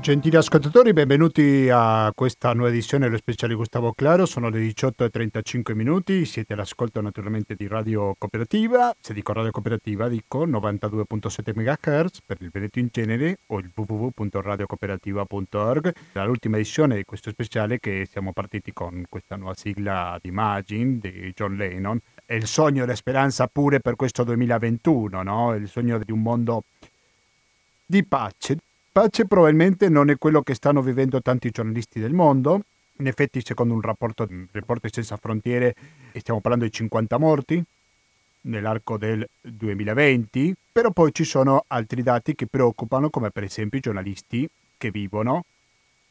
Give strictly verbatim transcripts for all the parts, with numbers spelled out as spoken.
Gentili ascoltatori, benvenuti a questa nuova edizione dello speciale Gustavo Claro. Sono le diciotto e trentacinque minuti, siete all'ascolto naturalmente di Radio Cooperativa. Se dico Radio Cooperativa dico novantadue virgola sette megahertz per il Veneto in genere o il w w w punto radio cooperativa punto org. L'ultima edizione di questo speciale che siamo partiti con questa nuova sigla di Imagine di John Lennon. È il sogno e la speranza pure per questo duemilaventuno, no? Il sogno di un mondo di pace. Pace probabilmente non è quello che stanno vivendo tanti giornalisti del mondo. In effetti, secondo un rapporto di Reporter Senza Frontiere, stiamo parlando di cinquanta morti nell'arco del duemilaventi, però poi ci sono altri dati che preoccupano, come per esempio i giornalisti che vivono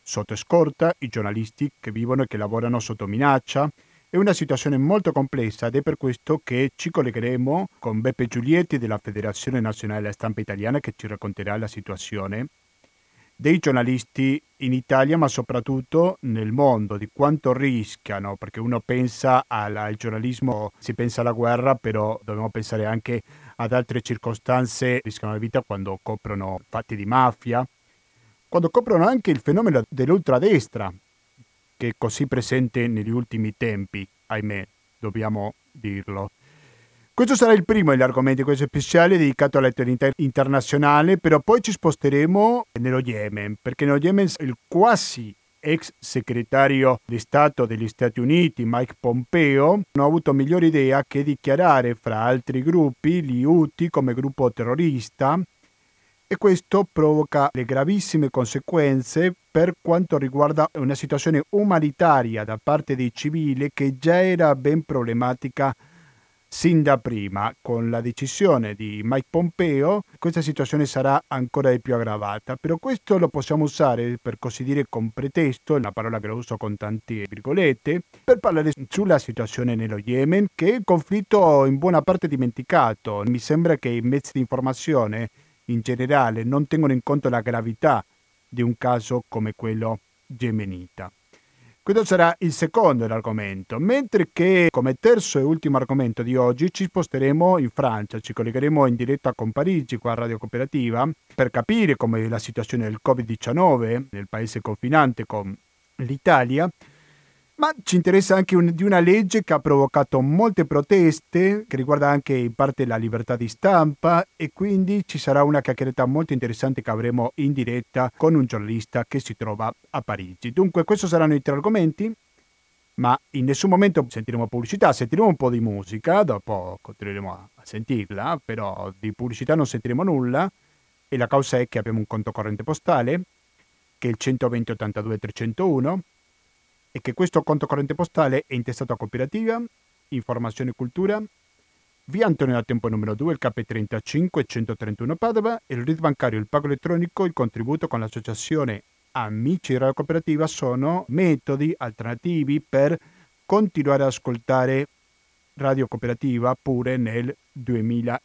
sotto scorta, i giornalisti che vivono e che lavorano sotto minaccia. È una situazione molto complessa ed è per questo che ci collegheremo con Beppe Giulietti della Federazione Nazionale della Stampa Italiana, che ci racconterà la situazione dei giornalisti in Italia, ma soprattutto nel mondo, di quanto rischiano, perché uno pensa alla, al giornalismo, si pensa alla guerra, però dobbiamo pensare anche ad altre circostanze, rischiano la vita quando coprono fatti di mafia, quando coprono anche il fenomeno dell'ultradestra, che è così presente negli ultimi tempi, ahimè, dobbiamo dirlo. Questo sarà il primo degli argomenti di questo speciale dedicato all'attualità internazionale, però poi ci sposteremo nello Yemen, perché nello Yemen il quasi ex segretario di Stato degli Stati Uniti, Mike Pompeo, non ha avuto migliore idea che dichiarare, fra altri gruppi, gli Houthi come gruppo terrorista, e questo provoca le gravissime conseguenze per quanto riguarda una situazione umanitaria da parte dei civili che già era ben problematica sin da prima. Con la decisione di Mike Pompeo questa situazione sarà ancora di più aggravata, però questo lo possiamo usare, per così dire, con pretesto, la parola che lo uso con tante virgolette, per parlare sulla situazione nello Yemen, che è un conflitto in buona parte dimenticato. Mi sembra che i mezzi di informazione in generale non tengono in conto la gravità di un caso come quello yemenita. Questo sarà il secondo argomento, mentre che come terzo e ultimo argomento di oggi ci sposteremo in Francia, ci collegheremo in diretta con Parigi, qua a Radio Cooperativa, per capire come la situazione del covid diciannove nel paese confinante con l'Italia, ma ci interessa anche un, di una legge che ha provocato molte proteste, che riguarda anche in parte la libertà di stampa, e quindi ci sarà una chiacchierata molto interessante che avremo in diretta con un giornalista che si trova a Parigi. Dunque, questi saranno i tre argomenti, ma in nessun momento sentiremo pubblicità, sentiremo un po' di musica, dopo continueremo a sentirla, però di pubblicità non sentiremo nulla, e la causa è che abbiamo un conto corrente postale, che è il centoventi ottantadue trecentouno, e che questo conto corrente postale è intestato a Cooperativa, Informazione e Cultura, via Antonio da Tempo numero due, il K trentacinque centotrentuno Padova, il R I D bancario, il pago elettronico, il contributo con l'associazione Amici di Radio Cooperativa sono metodi alternativi per continuare ad ascoltare Radio Cooperativa pure nel duemilaventuno.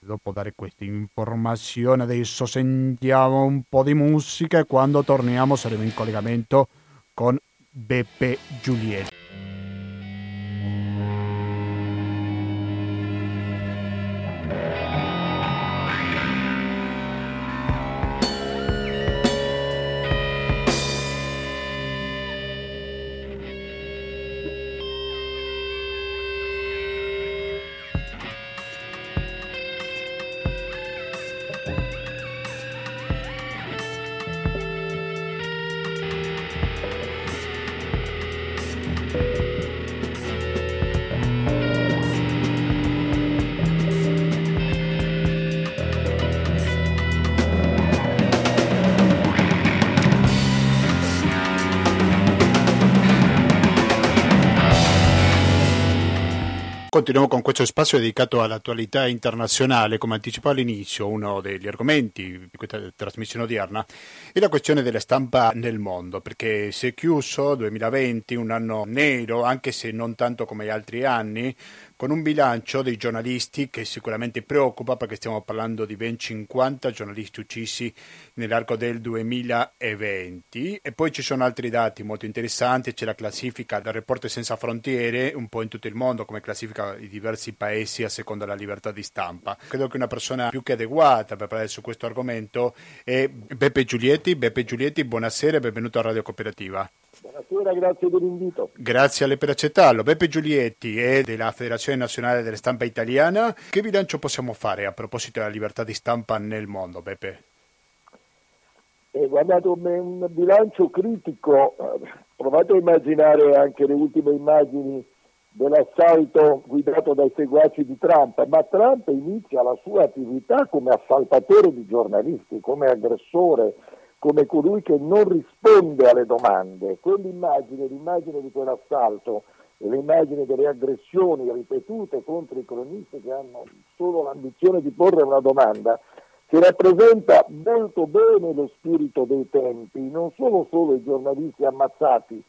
Dopo dare questa informazione adesso sentiamo un po' di musica e quando torniamo saremo in collegamento con Beppe Giulietti. Continuiamo con questo spazio dedicato all'attualità internazionale. Come anticipavo all'inizio, uno degli argomenti di questa trasmissione odierna è la questione della stampa nel mondo, perché si è chiuso duemilaventi, un anno nero, anche se non tanto come gli altri anni, con un bilancio dei giornalisti che sicuramente preoccupa, perché stiamo parlando di ben cinquanta giornalisti uccisi nell'arco del duemilaventi. E poi ci sono altri dati molto interessanti, c'è la classifica del Reporter Senza Frontiere, un po' in tutto il mondo, come classifica i diversi paesi a seconda della libertà di stampa. Credo che una persona più che adeguata per parlare su questo argomento è Beppe Giulietti. Beppe Giulietti, buonasera e benvenuto a Radio Cooperativa. Buonasera, grazie dell'invito. Grazie a lei per accettarlo. Beppe Giulietti è della Federazione Nazionale della Stampa Italiana. Che bilancio possiamo fare a proposito della libertà di stampa nel mondo, Beppe? Eh, guardate, un bilancio critico. Provate a immaginare anche le ultime immagini dell'assalto guidato dai seguaci di Trump, ma Trump inizia la sua attività come assaltatore di giornalisti, come aggressore, come colui che non risponde alle domande. Quell'immagine, l'immagine di quell'assalto e l'immagine delle aggressioni ripetute contro i cronisti che hanno solo l'ambizione di porre una domanda, che rappresenta molto bene lo spirito dei tempi. Non sono solo i giornalisti ammazzati,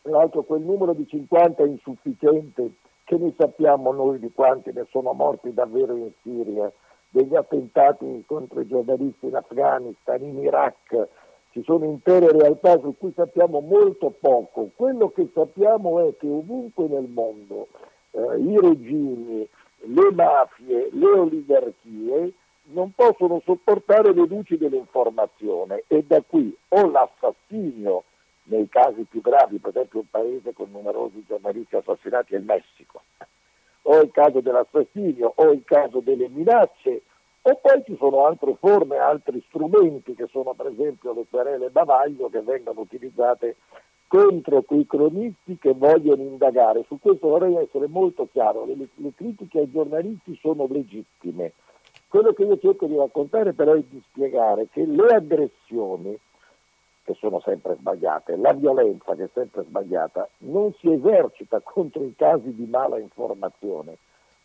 tra l'altro quel numero di cinquanta è insufficiente, che ne sappiamo noi di quanti ne sono morti davvero in Siria, degli attentati contro i giornalisti in Afghanistan, in Iraq. Ci sono intere realtà su cui sappiamo molto poco. Quello che sappiamo è che ovunque nel mondo eh, i regimi, le mafie, le oligarchie non possono sopportare le luci dell'informazione, e da qui o l'assassinio nei casi più gravi, per esempio un paese con numerosi giornalisti assassinati è il Messico, o il caso dell'assassinio, o il caso delle minacce, e poi ci sono altre forme, altri strumenti, che sono per esempio le querele bavaglio, che vengono utilizzate contro quei cronisti che vogliono indagare. Su questo vorrei essere molto chiaro, le, le critiche ai giornalisti sono legittime. Quello che io cerco di raccontare però è di spiegare che le aggressioni, che sono sempre sbagliate, la violenza, che è sempre sbagliata, non si esercita contro i casi di mala informazione,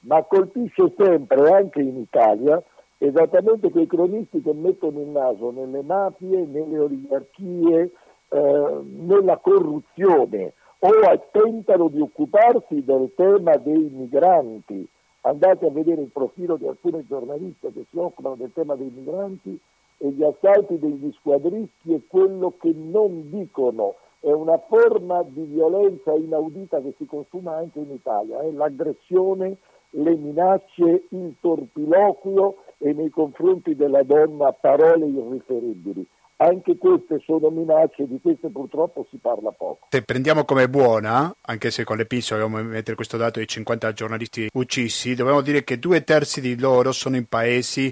ma colpisce sempre, anche in Italia, esattamente quei cronisti che mettono il naso nelle mafie, nelle oligarchie, eh, nella corruzione, o tentano di occuparsi del tema dei migranti. Andate a vedere il profilo di alcune giornaliste che si occupano del tema dei migranti, e gli assalti degli squadristi è quello che non dicono. È una forma di violenza inaudita che si consuma anche in Italia, è l'aggressione, le minacce, il torpiloquio e nei confronti della donna parole irriferibili. Anche queste sono minacce, di queste purtroppo si parla poco. Se prendiamo come buona, anche se con le pinze dobbiamo mettere questo dato di cinquanta giornalisti uccisi, dobbiamo dire che due terzi di loro sono in paesi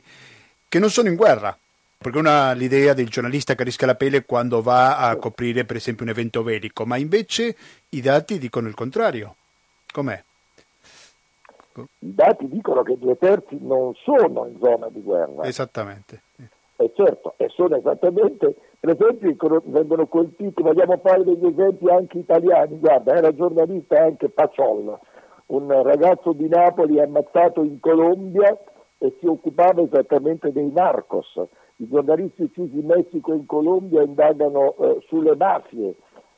che non sono in guerra. Perché una l'idea del giornalista che rischia la pelle quando va a coprire per esempio un evento bellico, ma invece i dati dicono il contrario. Com'è? I dati dicono che due terzi non sono in zona di guerra. Esattamente. E certo, e sono esattamente, per esempio vengono colpiti, vogliamo fare degli esempi anche italiani, guarda, era giornalista anche Pasolini, un ragazzo di Napoli ammazzato in Colombia e si occupava esattamente dei narcos. I giornalisti uccisi in Messico e in Colombia indagano eh, sulle mafie,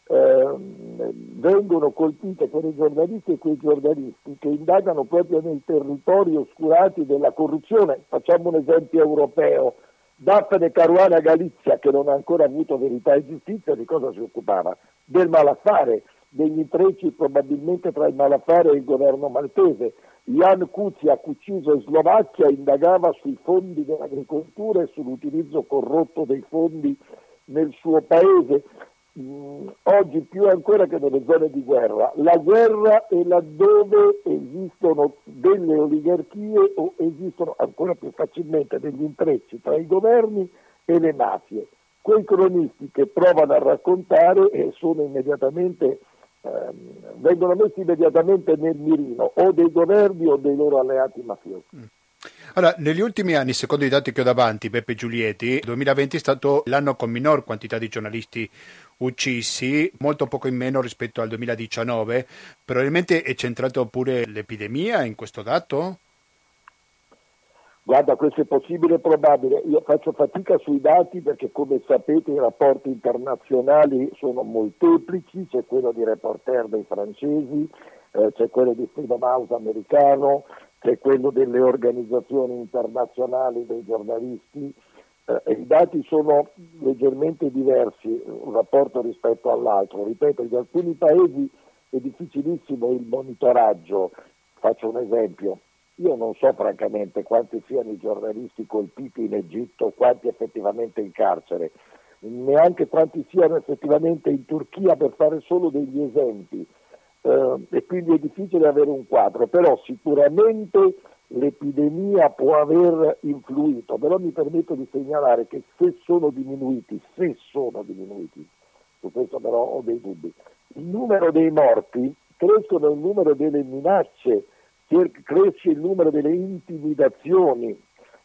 eh, vengono colpite quei giornalisti e quei giornalisti che indagano proprio nei territori oscurati della corruzione. Facciamo un esempio europeo: Daphne Caruana Galizia, che non ha ancora avuto verità e giustizia, di cosa si occupava? Del malaffare, degli intrecci probabilmente tra il malaffare e il governo maltese. Jan Kuciak, ucciso in Slovacchia, indagava sui fondi dell'agricoltura e sull'utilizzo corrotto dei fondi nel suo paese. Mm, oggi più ancora che nelle zone di guerra, la guerra è laddove esistono delle oligarchie o esistono ancora più facilmente degli intrecci tra i governi e le mafie. Quei cronisti che provano a raccontare e sono immediatamente vengono messi immediatamente nel mirino o dei governi o dei loro alleati mafiosi. Allora, negli ultimi anni, secondo i dati che ho davanti, Beppe Giulietti, il duemilaventi è stato l'anno con minor quantità di giornalisti uccisi, molto poco in meno rispetto al duemiladiciannove. Probabilmente è centrato pure l'epidemia in questo dato? Guarda, questo è possibile e probabile. Io faccio fatica sui dati perché, come sapete, i rapporti internazionali sono molteplici, c'è quello di Reporter dei francesi, eh, c'è quello di Freedom House americano, c'è quello delle organizzazioni internazionali dei giornalisti. Eh, I dati sono leggermente diversi, un rapporto rispetto all'altro. Ripeto, in alcuni paesi è difficilissimo il monitoraggio. Faccio un esempio. Io non so francamente quanti siano i giornalisti colpiti in Egitto, quanti effettivamente in carcere, neanche quanti siano effettivamente in Turchia, per fare solo degli esempi, eh, e quindi è difficile avere un quadro, però sicuramente l'epidemia può aver influito. Però mi permetto di segnalare che se sono diminuiti, se sono diminuiti, su questo però ho dei dubbi, il numero dei morti, crescono il numero delle minacce, cresce il numero delle intimidazioni.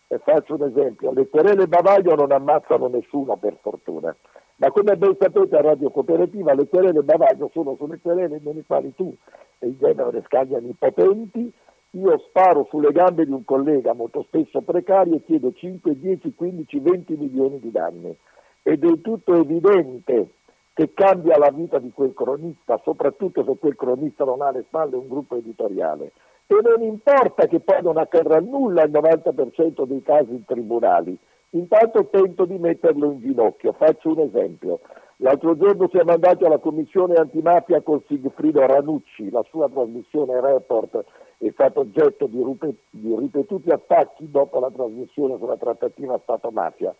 E faccio un esempio: le querele bavaglio non ammazzano nessuno, per fortuna, ma come ben sapete a Radio Cooperativa le querele bavaglio sono sulle querele nelle quali tu e in genere scagliano i potenti. Io sparo sulle gambe di un collega molto spesso precario e chiedo cinque, dieci, quindici, venti milioni di danni. È del tutto evidente che cambia la vita di quel cronista, soprattutto se quel cronista non ha alle spalle un gruppo editoriale. E non importa che poi non accadrà nulla il novanta per cento dei casi in tribunali, intanto tento di metterlo in ginocchio. Faccio un esempio: l'altro giorno siamo andati alla commissione antimafia con Sigfrido Ranucci, la sua trasmissione Report è stata oggetto di, ripet- di ripetuti attacchi dopo la trasmissione sulla trattativa Stato-mafia,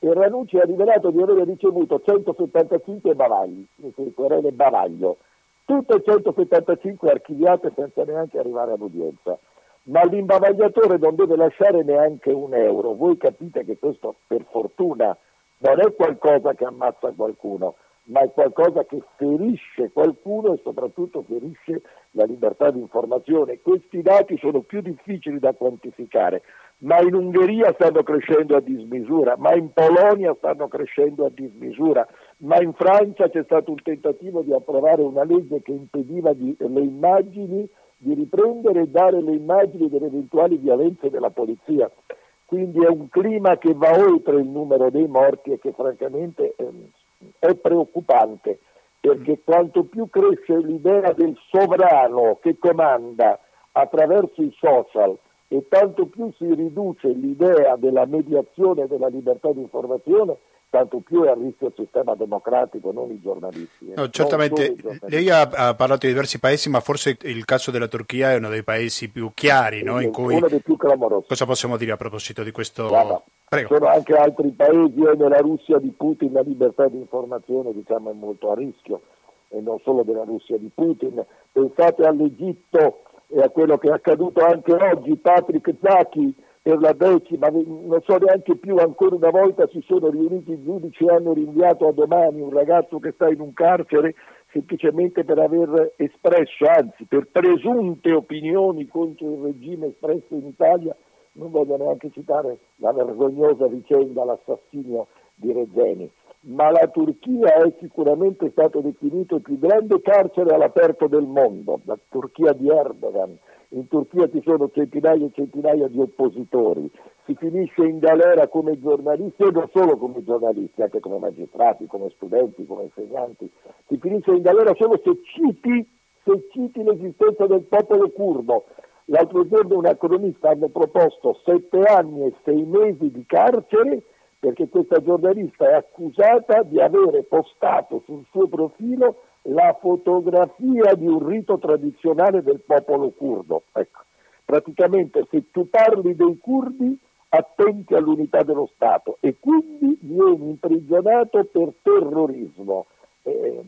e Ranucci ha rivelato di aver ricevuto centosettantacinque bavagli, querele bavaglio, tutte centosettantacinque archiviate senza neanche arrivare all'udienza, ma l'imbavagliatore non deve lasciare neanche un euro. Voi capite che questo, per fortuna, non è qualcosa che ammazza qualcuno, ma è qualcosa che ferisce qualcuno e soprattutto ferisce la libertà di informazione. Questi dati sono più difficili da quantificare, ma in Ungheria stanno crescendo a dismisura, ma in Polonia stanno crescendo a dismisura, ma in Francia c'è stato un tentativo di approvare una legge che impediva di, le immagini, di riprendere e dare le immagini delle eventuali violenze della polizia. Quindi è un clima che va oltre il numero dei morti e che francamente ehm, è preoccupante, perché quanto più cresce l'idea del sovrano che comanda attraverso i social e tanto più si riduce l'idea della mediazione e della libertà di informazione, tanto più è a rischio il sistema democratico, non i giornalisti. No, certamente. I giornalisti. Lei ha, ha parlato di diversi paesi, ma forse il caso della Turchia è uno dei paesi più chiari, no? In cui... uno dei più clamorosi. Cosa possiamo dire a proposito di questo? Guarda, prego. Sono anche altri paesi, e nella Russia di Putin la libertà di informazione, diciamo, è molto a rischio, e non solo della Russia di Putin. Pensate all'Egitto e a quello che è accaduto anche oggi. Patrick Zaki, per la decima, non so neanche più, ancora una volta si sono riuniti i giudici e hanno rinviato a domani un ragazzo che sta in un carcere semplicemente per aver espresso, anzi per presunte opinioni contro il regime espresso in Italia. Non voglio neanche citare la vergognosa vicenda, l'assassinio di Rezeni. Ma la Turchia è sicuramente stato definito il più grande carcere all'aperto del mondo, la Turchia di Erdogan. In Turchia ci sono centinaia e centinaia di oppositori, si finisce in galera come giornalisti, e non solo come giornalisti, anche come magistrati, come studenti, come insegnanti. Si finisce in galera solo se citi, se citi l'esistenza del popolo curdo. L'altro giorno una cronista hanno proposto sette anni e sei mesi di carcere perché questa giornalista è accusata di avere postato sul suo profilo la fotografia di un rito tradizionale del popolo curdo. Ecco, praticamente se tu parli dei curdi attenti all'unità dello Stato e quindi vieni imprigionato per terrorismo. Eh,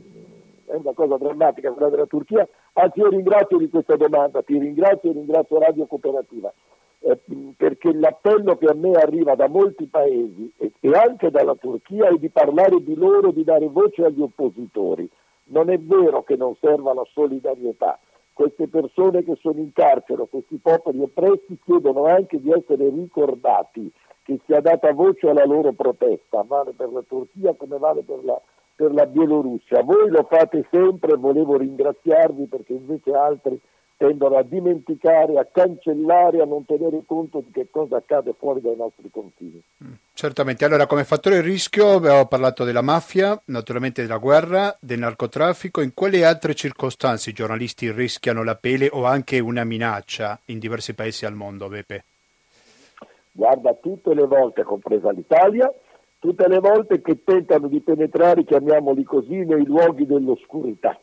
è una cosa drammatica quella della Turchia. Anzi, io ringrazio di questa domanda, ti ringrazio e ringrazio Radio Cooperativa, eh, perché l'appello che a me arriva da molti paesi e, e anche dalla Turchia è di parlare di loro, di dare voce agli oppositori. Non è vero che non serva la solidarietà. Queste persone che sono in carcere, questi popoli oppressi, chiedono anche di essere ricordati, che sia data voce alla loro protesta. Vale per la Turchia come vale per la, per la Bielorussia. Voi lo fate sempre, volevo ringraziarvi perché invece altri tendono a dimenticare, a cancellare, a non tenere conto di che cosa accade fuori dai nostri confini. Certamente. Allora, come fattore rischio abbiamo parlato della mafia, naturalmente della guerra, del narcotraffico. In quali altre circostanze i giornalisti rischiano la pelle o anche una minaccia in diversi paesi al mondo, Beppe? Guarda, tutte le volte, compresa l'Italia, tutte le volte che tentano di penetrare, chiamiamoli così, nei luoghi dell'oscurità.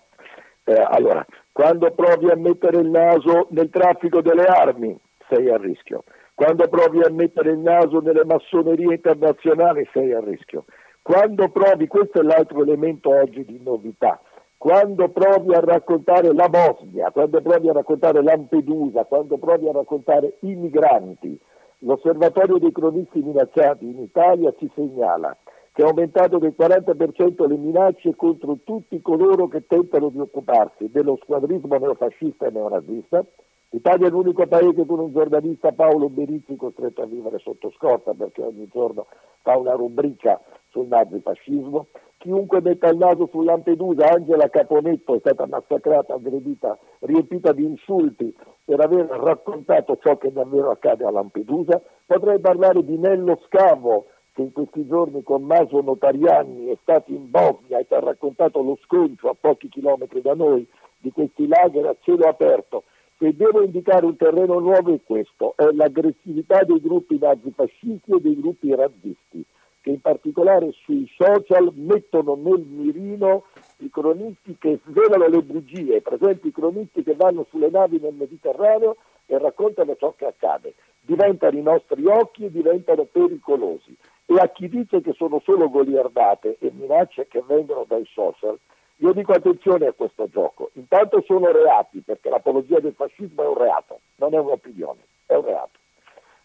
Eh, allora, quando provi a mettere il naso nel traffico delle armi, sei a rischio. Quando provi a mettere il naso nelle massonerie internazionali, sei a rischio. Quando provi, questo è l'altro elemento oggi di novità, quando provi a raccontare la Bosnia, quando provi a raccontare Lampedusa, quando provi a raccontare i migranti, l'Osservatorio dei cronisti minacciati in Italia ci segnala che è aumentato del quaranta per cento le minacce contro tutti coloro che tentano di occuparsi dello squadrismo neofascista e neonazista. L'Italia è l'unico paese con un giornalista, Paolo Berizzi, costretto a vivere sotto scorta perché ogni giorno fa una rubrica sul nazifascismo. Chiunque metta il naso su Lampedusa, Angela Caponetto è stata massacrata, aggredita, riempita di insulti per aver raccontato ciò che davvero accade a Lampedusa. Potrei parlare di Nello Scavo, che in questi giorni con Maso Notarianni è stato in Bosnia e ci ha raccontato lo scontro a pochi chilometri da noi di questi lager a cielo aperto. Se devo indicare un terreno nuovo è questo, è l'aggressività dei gruppi nazifascisti e dei gruppi razzisti, che in particolare sui social mettono nel mirino i cronisti che svelano le bugie, per esempio i cronisti che vanno sulle navi nel Mediterraneo e raccontano ciò che accade. Diventano i nostri occhi e diventano pericolosi. E a chi dice che sono solo goliardate e minacce che vengono dai social, io dico attenzione a questo gioco. Intanto sono reati, perché l'apologia del fascismo è un reato, non è un'opinione, è un reato.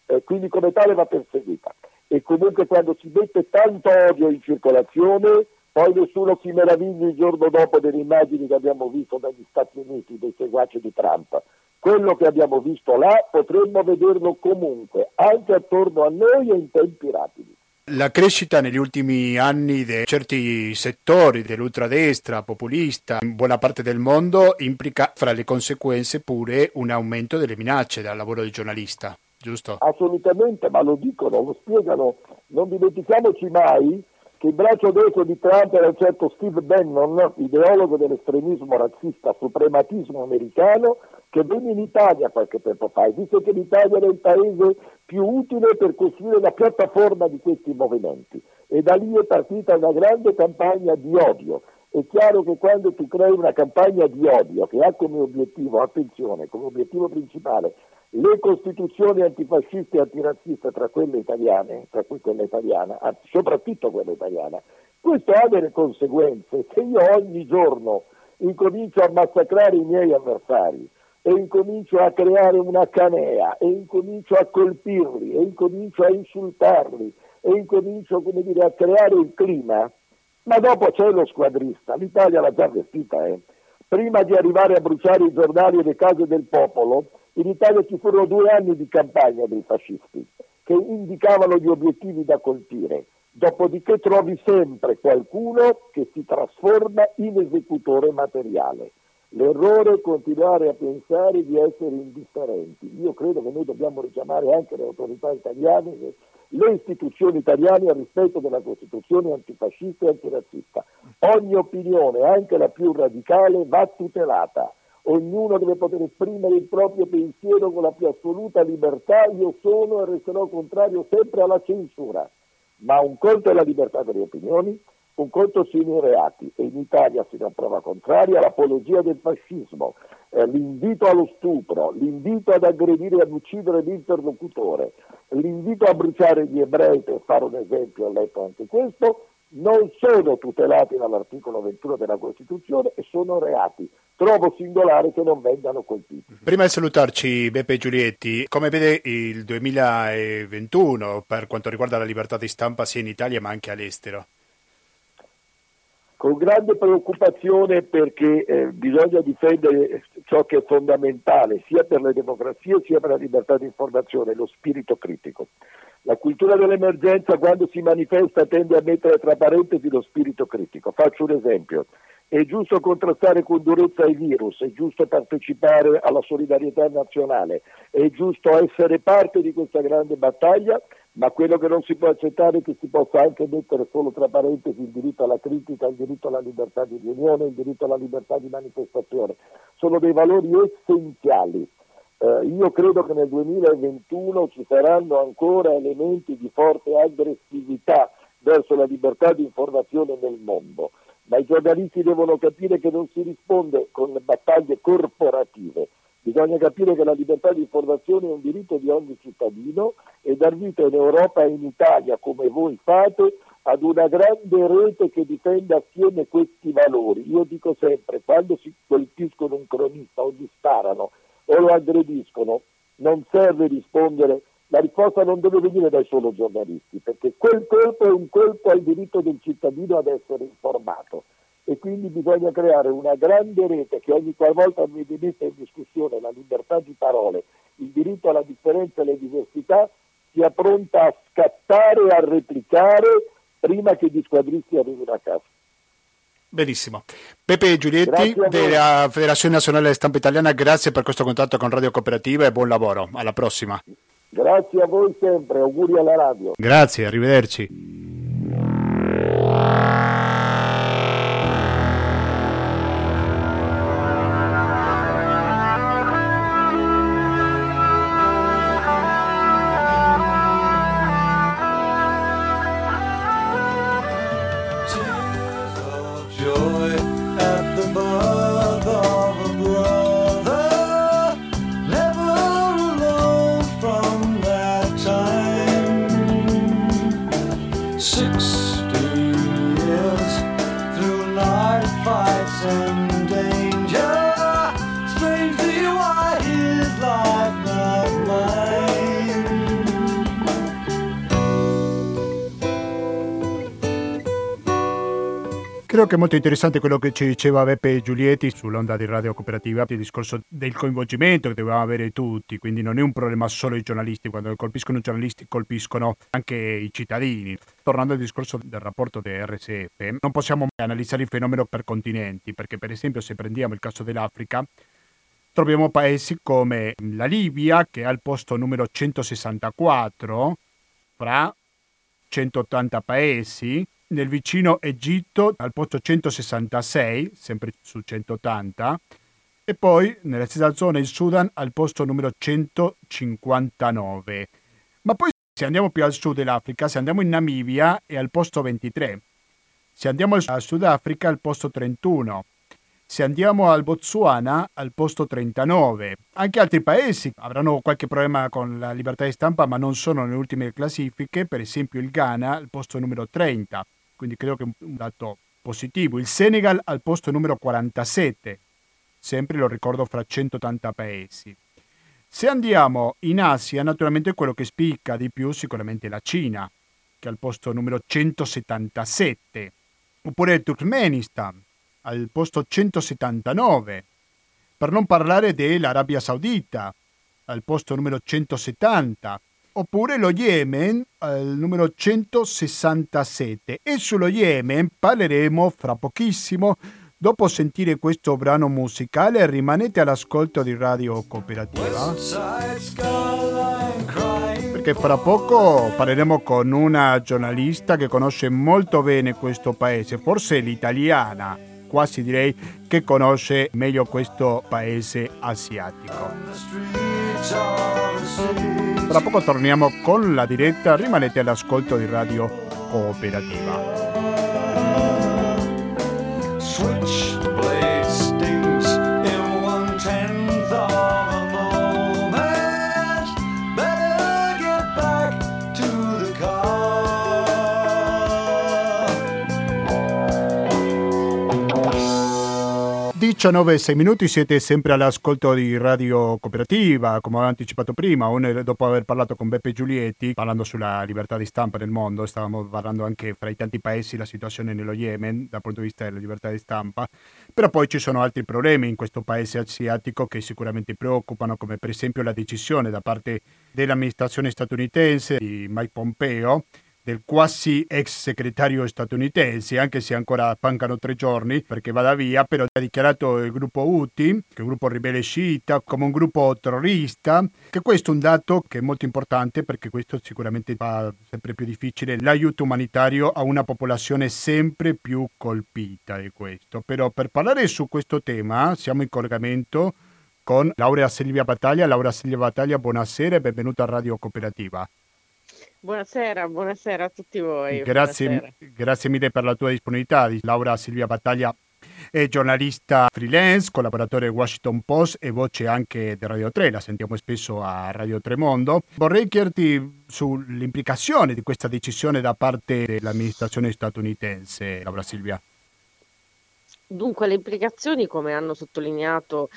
E quindi come tale va perseguita. E comunque quando si mette tanto odio in circolazione, poi nessuno si meraviglia il giorno dopo delle immagini che abbiamo visto dagli Stati Uniti, dei seguaci di Trump. Quello che abbiamo visto là potremmo vederlo comunque, anche attorno a noi e in tempi rapidi. La crescita negli ultimi anni di certi settori dell'ultradestra populista in buona parte del mondo implica fra le conseguenze pure un aumento delle minacce dal lavoro del giornalista, giusto? Assolutamente, ma lo dicono, lo spiegano. Non dimentichiamoci mai che il braccio destro di Trump era un certo Steve Bannon, ideologo dell'estremismo razzista, suprematismo americano, che venne in Italia qualche tempo fa e disse che l'Italia era il paese più utile per costruire la piattaforma di questi movimenti, e da lì è partita una grande campagna di odio. È chiaro che quando tu crei una campagna di odio che ha come obiettivo, attenzione, come obiettivo principale le costituzioni antifasciste e antirazziste, tra quelle italiane, tra cui quella italiana, soprattutto quella italiana, questo ha delle conseguenze. Se io ogni giorno incomincio a massacrare i miei avversari e incomincio a creare una canea e incomincio a colpirli e incomincio a insultarli e incomincio, come dire, a creare il clima, ma dopo c'è lo squadrista. L'Italia l'ha già vestita, eh. Prima di arrivare a bruciare i giornali e le case del popolo, in Italia ci furono due anni di campagna dei fascisti che indicavano gli obiettivi da colpire, dopodiché trovi sempre qualcuno che si trasforma in esecutore materiale. L'errore è continuare a pensare di essere indifferenti. Io credo che noi dobbiamo richiamare anche le autorità italiane, le istituzioni italiane, al rispetto della Costituzione antifascista e antirazzista. Ogni opinione, anche la più radicale, va tutelata. Ognuno deve poter esprimere il proprio pensiero con la più assoluta libertà. Io sono e resterò contrario sempre alla censura. Ma un conto è la libertà delle opinioni, un conto sono i reati, e in Italia, fino a prova contraria, l'apologia del fascismo, eh, l'invito allo stupro, l'invito ad aggredire e ad uccidere l'interlocutore, l'invito a bruciare gli ebrei, per fare un esempio, ho letto anche questo, non sono tutelati dall'articolo ventuno della Costituzione e sono reati. Trovo singolare che non vengano colpiti. Prima di salutarci, Beppe Giulietti, come vede il duemilaventuno per quanto riguarda la libertà di stampa sia in Italia ma anche all'estero? Con grande preoccupazione, perché eh, bisogna difendere ciò che è fondamentale sia per le democrazie sia per la libertà di informazione, lo spirito critico. La cultura dell'emergenza, quando si manifesta, tende a mettere tra parentesi lo spirito critico. Faccio un esempio. È giusto contrastare con durezza il virus, è giusto partecipare alla solidarietà nazionale, è giusto essere parte di questa grande battaglia, ma quello che non si può accettare è che si possa anche mettere solo tra parentesi il diritto alla critica, il diritto alla libertà di riunione, il diritto alla libertà di manifestazione. Sono dei valori essenziali. Eh, io credo che nel duemilaventuno ci saranno ancora elementi di forte aggressività verso la libertà di informazione nel mondo. Ma i giornalisti devono capire che non si risponde con battaglie corporative. Bisogna capire che la libertà di informazione è un diritto di ogni cittadino e dar vita in Europa e in Italia, come voi fate, ad una grande rete che difenda assieme questi valori. Io dico sempre, quando si colpiscono un cronista o gli sparano o lo aggrediscono, non serve rispondere. La risposta non deve venire dai solo giornalisti, perché quel colpo è un colpo al diritto del cittadino ad essere informato, e quindi bisogna creare una grande rete che ogni qualvolta viene messa in discussione la libertà di parole, il diritto alla differenza e alle diversità, sia pronta a scattare e a replicare prima che gli squadristi arrivino a casa. Benissimo. Beppe Giulietti della Federazione Nazionale della Stampa Italiana, grazie per questo contatto con Radio Cooperativa e buon lavoro. Alla prossima. Grazie a voi sempre, auguri alla radio. Grazie, arrivederci. Credo che è molto interessante quello che ci diceva Beppe Giulietti sull'onda di Radio Cooperativa, il discorso del coinvolgimento che dovevamo avere tutti, quindi non è un problema solo i giornalisti, quando colpiscono i giornalisti colpiscono anche i cittadini. Tornando al discorso del rapporto di R S F, non possiamo analizzare il fenomeno per continenti, perché per esempio se prendiamo il caso dell'Africa, troviamo paesi come la Libia, che è al posto numero centosessantaquattro fra centottanta paesi, nel vicino Egitto al posto centosessantasei, sempre su centottanta, e poi nella stessa zona il Sudan al posto numero centocinquantanove. Ma poi se andiamo più al sud dell'Africa, se andiamo in Namibia è al posto ventitré, se andiamo al Sudafrica al posto trentuno, se andiamo al Botswana al posto trentanove. Anche altri paesi avranno qualche problema con la libertà di stampa, ma non sono nelle ultime classifiche, per esempio il Ghana al posto numero trenta, quindi credo che è un dato positivo. Il Senegal al posto numero quarantasette, sempre lo ricordo fra centottanta paesi. Se andiamo in Asia, naturalmente quello che spicca di più sicuramente è la Cina, che è al posto numero centosettantasette, oppure il Turkmenistan al posto centosettantanove, per non parlare dell'Arabia Saudita al posto numero centosettanta, oppure lo Yemen al numero centosessantasette. E sullo Yemen parleremo fra pochissimo, dopo sentire questo brano musicale. Rimanete all'ascolto di Radio Cooperativa, perché fra poco parleremo con una giornalista che conosce molto bene questo paese, forse l'italiana quasi direi che conosce meglio questo paese asiatico. Tra poco torniamo con la diretta, rimanete all'ascolto di Radio Cooperativa. diciannove e sei minuti, siete sempre all'ascolto di Radio Cooperativa. Come avevo anticipato prima, dopo aver parlato con Beppe Giulietti, parlando sulla libertà di stampa nel mondo, stavamo parlando anche fra i tanti paesi la situazione nello Yemen dal punto di vista della libertà di stampa, però poi ci sono altri problemi in questo paese asiatico che sicuramente preoccupano, come per esempio la decisione da parte dell'amministrazione statunitense di Mike Pompeo del quasi ex segretario statunitense, anche se ancora mancano tre giorni perché vada via, però ha dichiarato il gruppo Houthi, che è un gruppo ribelle sciita, come un gruppo terrorista, che questo è un dato che è molto importante perché questo sicuramente fa sempre più difficile l'aiuto umanitario a una popolazione sempre più colpita di questo. Però per parlare su questo tema siamo in collegamento con Laura Silvia Battaglia. Laura Silvia Battaglia, buonasera e benvenuta a Radio Cooperativa. Buonasera, buonasera a tutti voi. Grazie, grazie mille per la tua disponibilità. Laura Silvia Battaglia è giornalista freelance, collaboratore del Washington Post e voce anche di Radio tre, la sentiamo spesso a Radio tre Mondo. Vorrei chiederti sull'implicazione di questa decisione da parte dell'amministrazione statunitense, Laura Silvia. Dunque, le implicazioni, come hanno sottolineato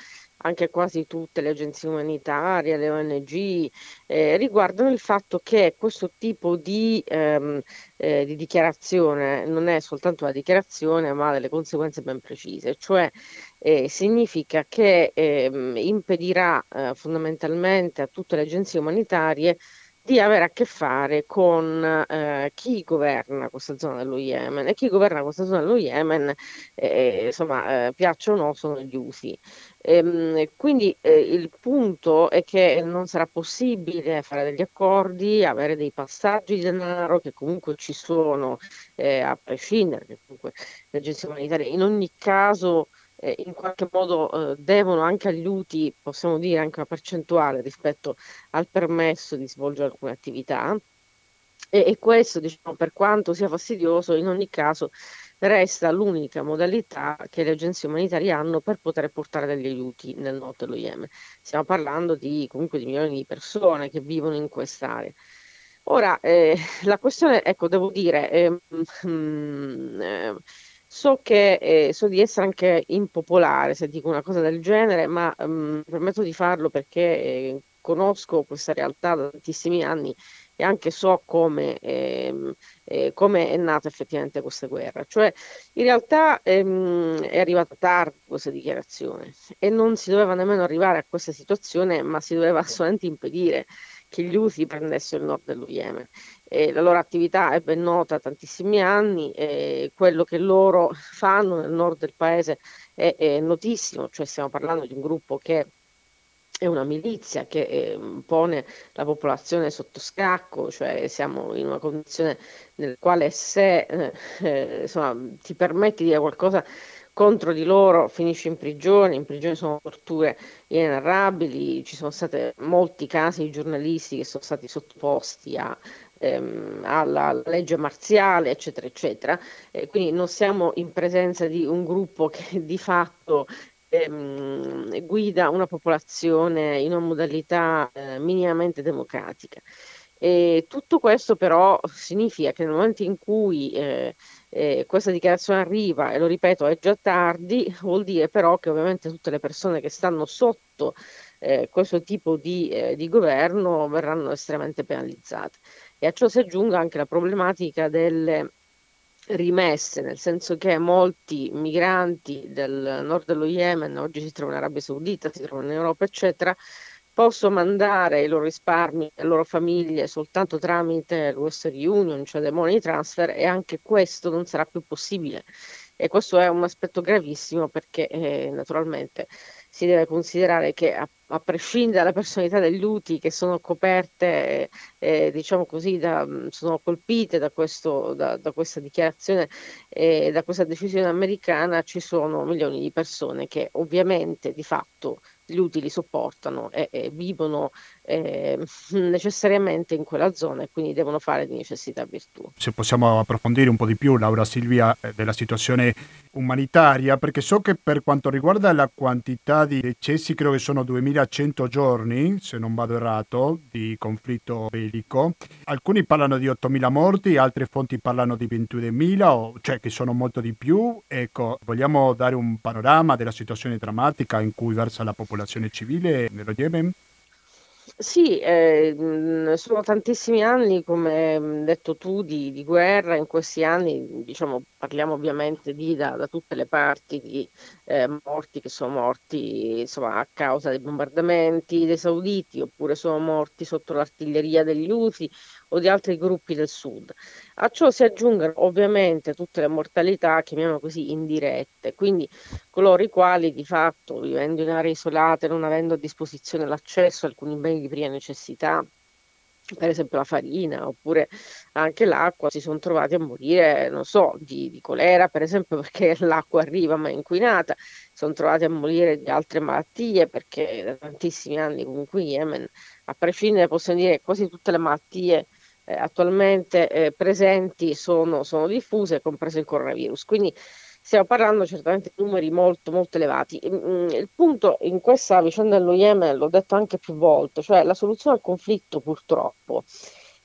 anche quasi tutte le agenzie umanitarie, le O N G, eh, riguardano il fatto che questo tipo di, ehm, eh, di dichiarazione non è soltanto una dichiarazione, ma ha delle conseguenze ben precise, cioè eh, significa che ehm, impedirà eh, fondamentalmente a tutte le agenzie umanitarie di avere a che fare con eh, chi governa questa zona dello Yemen, e chi governa questa zona dello Yemen, eh, insomma, eh, piaccia o no, sono gli Houthi. Ehm, quindi eh, il punto è che non sarà possibile fare degli accordi, avere dei passaggi di denaro che comunque ci sono, eh, a prescindere, che comunque le agenzie umanitarie in ogni caso in qualche modo eh, devono anche agli Houthi, possiamo dire anche una percentuale rispetto al permesso di svolgere alcune attività, e, e questo, diciamo, per quanto sia fastidioso, in ogni caso resta l'unica modalità che le agenzie umanitarie hanno per poter portare degli aiuti nel nord dello Yemen. Stiamo parlando di comunque di milioni di persone che vivono in quest'area. Ora, eh, la questione, ecco, devo dire, eh, mm, eh, So che eh, so di essere anche impopolare se dico una cosa del genere, ma mi permetto di farlo perché eh, conosco questa realtà da tantissimi anni e anche so come, eh, eh, come è nata effettivamente questa guerra. Cioè, in realtà ehm, è arrivata tardi questa dichiarazione e non si doveva nemmeno arrivare a questa situazione, ma si doveva assolutamente impedire che gli Houthi prendessero il nord dello Yemen. Eh, la loro attività è ben nota da tantissimi anni, eh, quello che loro fanno nel nord del paese è, è notissimo, cioè stiamo parlando di un gruppo che è una milizia che eh, pone la popolazione sotto scacco, cioè siamo in una condizione nel quale se eh, eh, insomma, ti permetti di dire qualcosa contro di loro finisce in prigione, in prigione sono torture inenarrabili, ci sono stati molti casi di giornalisti che sono stati sottoposti a, ehm, alla legge marziale, eccetera, eccetera. Eh, quindi non siamo in presenza di un gruppo che di fatto ehm, guida una popolazione in una modalità eh, minimamente democratica. E tutto questo però significa che nel momento in cui eh, eh, questa dichiarazione arriva, e lo ripeto è già tardi, vuol dire però che ovviamente tutte le persone che stanno sotto eh, questo tipo di, eh, di governo verranno estremamente penalizzate. E a ciò si aggiunga anche la problematica delle rimesse, nel senso che molti migranti del nord dello Yemen, oggi si trovano in Arabia Saudita, si trovano in Europa, eccetera, possono mandare i loro risparmi alle loro famiglie soltanto tramite il Western Union, cioè dei money transfer, e anche questo non sarà più possibile. E questo è un aspetto gravissimo perché eh, naturalmente si deve considerare che a, a prescindere dalla personalità degli Houthi, che sono coperte, eh, diciamo così, da, sono colpite da, questo, da, da questa dichiarazione e eh, da questa decisione americana, ci sono milioni di persone che ovviamente di fatto gli Houthi li sopportano e, e vivono eh, necessariamente in quella zona e quindi devono fare di necessità virtù. Se possiamo approfondire un po' di più, Laura Silvia, della situazione umanitaria, perché so che per quanto riguarda la quantità di decessi, credo che sono duemilacento giorni, se non vado errato, di conflitto bellico. Alcuni parlano di ottomila morti, altre fonti parlano di ventiduemila, cioè che sono molto di più. Ecco, vogliamo dare un panorama della situazione drammatica in cui versa la popolazione civile nello Yemen? Sì, eh, mh, sono tantissimi anni, come mh, detto tu, di, di guerra. In questi anni, diciamo, parliamo ovviamente di da, da tutte le parti di eh, morti che sono morti, insomma, a causa dei bombardamenti dei sauditi, oppure sono morti sotto l'artiglieria degli Houthi o di altri gruppi del sud. A ciò si aggiungono ovviamente tutte le mortalità, chiamiamole così, indirette, quindi coloro i quali di fatto, vivendo in aree isolate, non avendo a disposizione l'accesso a alcuni beni di prima necessità, per esempio la farina oppure anche l'acqua, si sono trovati a morire, non so, di, di colera, per esempio, perché l'acqua arriva ma è inquinata. Sono trovati a morire di altre malattie, perché da tantissimi anni comunque in Yemen, a prescindere, possiamo dire, quasi tutte le malattie eh, attualmente eh, presenti sono, sono diffuse, compreso il coronavirus. Quindi stiamo parlando certamente di numeri molto molto elevati. Il punto in questa vicenda dello Yemen, l'ho detto anche più volte, cioè la soluzione al conflitto purtroppo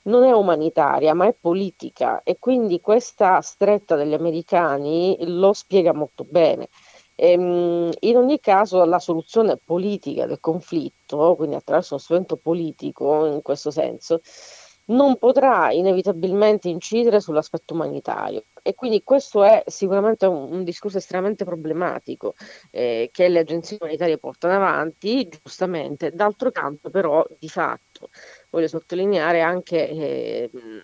non è umanitaria ma è politica, e quindi questa stretta degli americani lo spiega molto bene. Ehm, in ogni caso la soluzione politica del conflitto, quindi attraverso uno strumento politico in questo senso, non potrà inevitabilmente incidere sull'aspetto umanitario, e quindi questo è sicuramente un, un discorso estremamente problematico eh, che le agenzie umanitarie portano avanti, giustamente. D'altro canto però, di fatto, voglio sottolineare anche eh, un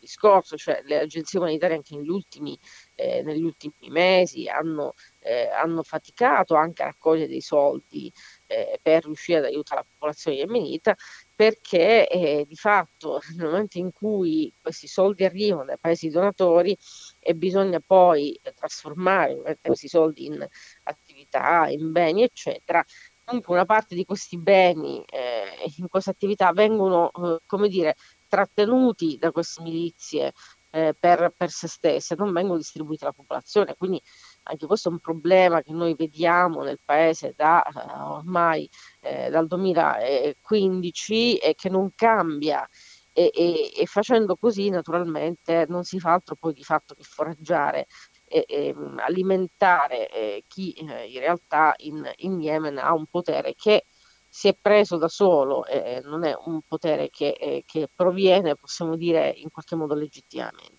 discorso, cioè le agenzie umanitarie anche negli ultimi, eh, negli ultimi mesi hanno, eh, hanno faticato anche a raccogliere dei soldi eh, per riuscire ad aiutare la popolazione yemenita, perché eh, di fatto nel momento in cui questi soldi arrivano dai paesi donatori e bisogna poi eh, trasformare questi soldi in attività, in beni, eccetera, comunque una parte di questi beni eh, in questa attività vengono, eh, come dire, trattenuti da queste milizie eh, per, per se stesse, non vengono distribuiti alla popolazione. Quindi anche questo è un problema che noi vediamo nel paese da ormai eh, dal duemilaquindici, e che non cambia, e, e, e facendo così naturalmente non si fa altro poi di fatto che foraggiare e, e alimentare eh, chi eh, in realtà in, in Yemen ha un potere che si è preso da solo, eh, non è un potere che, eh, che proviene, possiamo dire, in qualche modo legittimamente.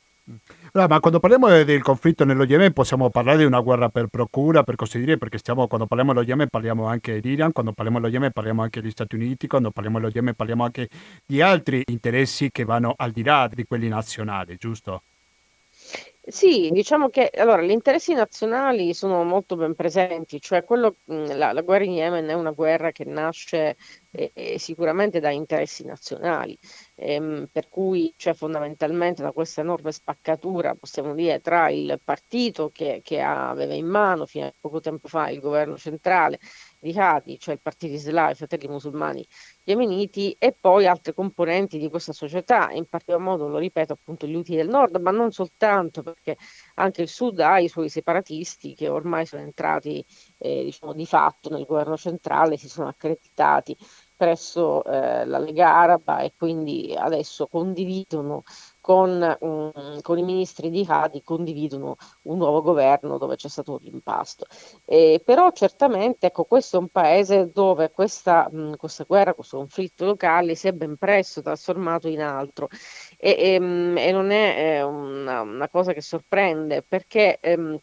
Allora, ma quando parliamo del conflitto nello Yemen possiamo parlare di una guerra per procura, per così dire, perché stiamo, quando parliamo dello Yemen parliamo anche dell'Iran, quando parliamo dello Yemen parliamo anche degli Stati Uniti, quando parliamo dello Yemen parliamo anche di altri interessi che vanno al di là di quelli nazionali, giusto? Sì, diciamo che allora gli interessi nazionali sono molto ben presenti, cioè quello, la, la guerra in Yemen è una guerra che nasce eh, sicuramente da interessi nazionali, ehm, per cui c'è, cioè, fondamentalmente da questa enorme spaccatura, possiamo dire, tra il partito che, che aveva in mano fino a poco tempo fa il governo centrale di Houthi, cioè il partito islamico, i fratelli musulmani yemeniti, e poi altre componenti di questa società, in particolar modo, lo ripeto, appunto gli Houthi del nord, ma non soltanto, perché anche il sud ha i suoi separatisti che ormai sono entrati eh, diciamo di fatto nel governo centrale, si sono accreditati presso eh, la Lega Araba, e quindi adesso condividono con, um, con i ministri di Houthi, condividono un nuovo governo dove c'è stato un impasto. Eh, però certamente, ecco, questo è un paese dove questa, mh, questa guerra, questo conflitto locale si è ben presto trasformato in altro, e, e, mh, e non è eh, una, una cosa che sorprende, perché ehm,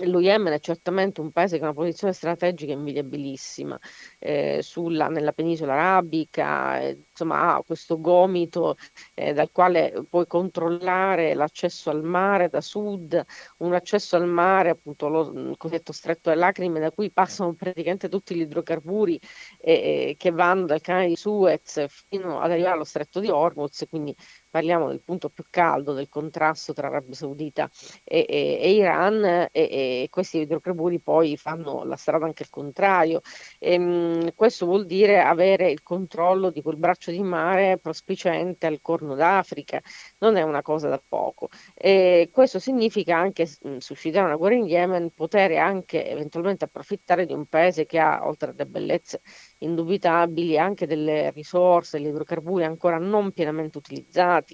lo Yemen è certamente un paese che ha una posizione strategica invidiabilissima eh, sulla, nella penisola arabica, eh, insomma ha questo gomito eh, dal quale puoi controllare l'accesso al mare da sud, un accesso al mare, appunto lo, il cosiddetto stretto delle lacrime, da cui passano praticamente tutti gli idrocarburi eh, che vanno dal canale di Suez fino ad arrivare allo stretto di Hormuz. Quindi parliamo del punto più caldo del contrasto tra Arabia Saudita e, e, e Iran, e, e questi idrocarburi poi fanno la strada anche al contrario. E, mh, questo vuol dire avere il controllo di quel braccio di mare prospiciente al Corno d'Africa, non è una cosa da poco. E questo significa anche mh, suscitare una guerra in Yemen, poter anche eventualmente approfittare di un paese che ha, oltre alle bellezze indubitabili, anche delle risorse, gli idrocarburi ancora non pienamente utilizzati,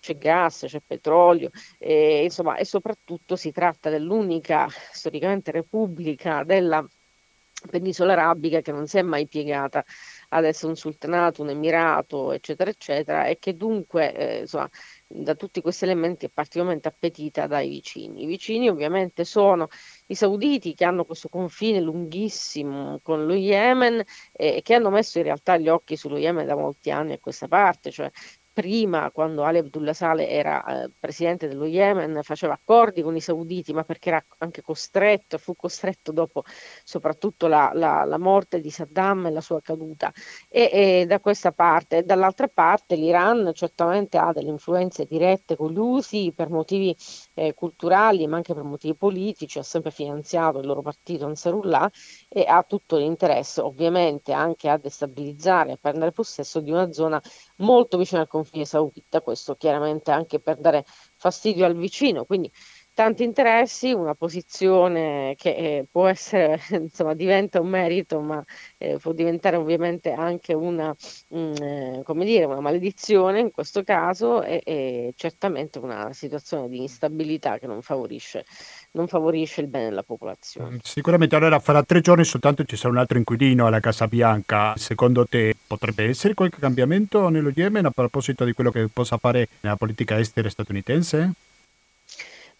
c'è gas, c'è petrolio, e, insomma, e soprattutto si tratta dell'unica storicamente repubblica della penisola arabica che non si è mai piegata ad essere un sultanato, un emirato, eccetera, eccetera, e che dunque eh, insomma, da tutti questi elementi è particolarmente appetita dai vicini. I vicini ovviamente sono i sauditi, che hanno questo confine lunghissimo con lo Yemen e eh, che hanno messo in realtà gli occhi sullo Yemen da molti anni a questa parte, cioè prima, quando Ali Abdullah Saleh era eh, presidente dello Yemen, faceva accordi con i sauditi, ma perché era anche costretto, fu costretto dopo soprattutto la, la, la morte di Saddam e la sua caduta. E, e da questa parte, e dall'altra parte l'Iran certamente ha delle influenze dirette con gli Houthi per motivi eh, culturali, ma anche per motivi politici, ha sempre finanziato il loro partito Ansarullah e ha tutto l'interesse ovviamente anche a destabilizzare, a prendere possesso di una zona molto vicina al confine confine saudita, questo chiaramente anche per dare fastidio al vicino, quindi tanti interessi, una posizione che eh, può essere, insomma, diventa un merito, ma eh, può diventare ovviamente anche una, mh, come dire, una maledizione in questo caso, e, e certamente una situazione di instabilità che non favorisce, non favorisce il bene della popolazione. Sicuramente. Allora, fra tre giorni soltanto ci sarà un altro inquilino alla Casa Bianca. Secondo te potrebbe essere qualche cambiamento nello Yemen a proposito di quello che possa fare la politica estera statunitense?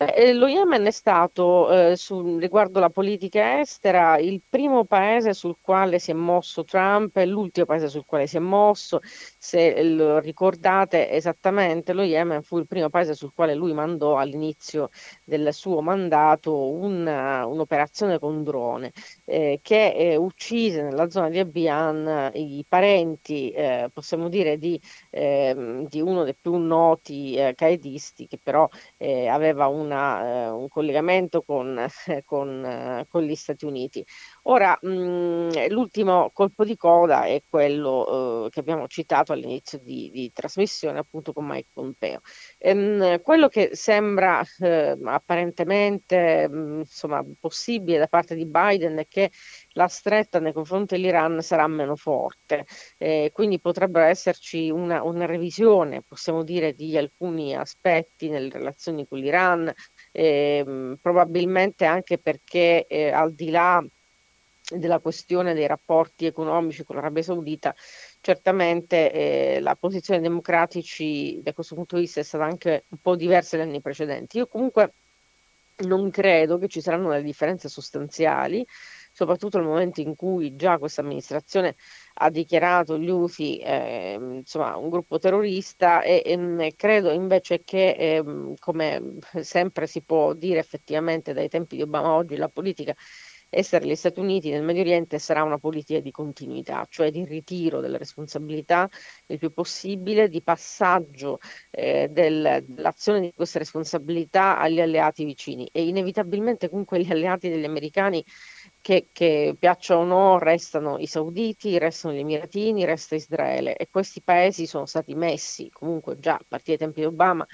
Eh, lo Yemen è stato, eh, sul, riguardo la politica estera, il primo paese sul quale si è mosso Trump e l'ultimo paese sul quale si è mosso. Se lo ricordate esattamente, lo Yemen fu il primo paese sul quale lui mandò all'inizio del suo mandato una, un'operazione con drone eh, che eh, uccise nella zona di Abyan i parenti, eh, possiamo dire, di, eh, di uno dei più noti eh, qaedisti, che però eh, aveva un Una, eh, un collegamento con, eh, con, eh, con gli Stati Uniti. Ora, mh, l'ultimo colpo di coda è quello eh, che abbiamo citato all'inizio di, di trasmissione, appunto con Mike Pompeo. Ehm, quello che sembra eh, apparentemente mh, insomma, possibile da parte di Biden è che la stretta nei confronti dell'Iran sarà meno forte, eh, quindi potrebbero esserci una, una revisione, possiamo dire, di alcuni aspetti nelle relazioni con l'Iran, eh, probabilmente anche perché eh, al di là della questione dei rapporti economici con l'Arabia Saudita, certamente eh, la posizione dei democratici da questo punto di vista è stata anche un po' diversa dagli anni precedenti. Io comunque non credo che ci saranno delle differenze sostanziali, soprattutto nel momento in cui già questa amministrazione ha dichiarato gli Houthi eh, insomma, un gruppo terrorista, e, e credo invece che, eh, come sempre si può dire effettivamente dai tempi di Obama oggi, la politica estera degli Stati Uniti nel Medio Oriente sarà una politica di continuità, cioè di ritiro delle responsabilità il più possibile, di passaggio eh, del, dell'azione di queste responsabilità agli alleati vicini, e inevitabilmente comunque gli alleati degli americani, Che, che piaccia o no, restano i sauditi, restano gli emiratini, resta Israele, e questi paesi sono stati messi comunque già a partire dai tempi di Obama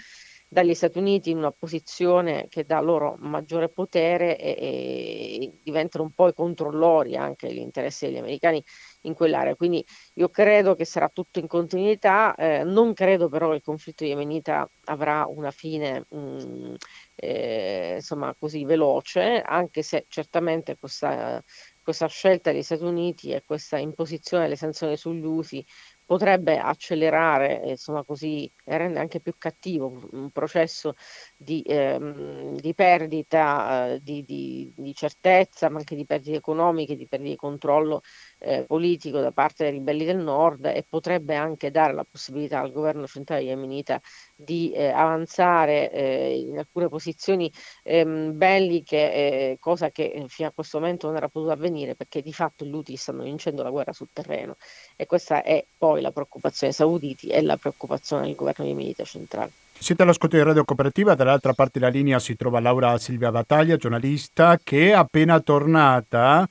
dagli Stati Uniti in una posizione che dà loro maggiore potere e, e diventano un po' i controllori anche degli interessi degli americani in quell'area. Quindi io credo che sarà tutto in continuità, eh, non credo però che il conflitto yemenita avrà una fine mh, Eh, insomma così veloce, anche se certamente questa, questa scelta degli Stati Uniti e questa imposizione delle sanzioni sugli Houthi potrebbe accelerare, insomma così, e rende anche più cattivo un processo di, ehm, di perdita eh, di, di, di certezza, ma anche di perdite economiche, di perdita di controllo eh, politico da parte dei ribelli del nord, e potrebbe anche dare la possibilità al governo centrale yemenita di eh, avanzare eh, in alcune posizioni ehm, belliche, eh, cosa che fino a questo momento non era potuta avvenire, perché di fatto gli Houthi stanno vincendo la guerra sul terreno, e questa è poi la preoccupazione dei sauditi e la preoccupazione del governo yemenita centrale. Siete all'ascolto di Radio Cooperativa, dall'altra parte della linea si trova Laura Silvia Battaglia, giornalista che è appena tornata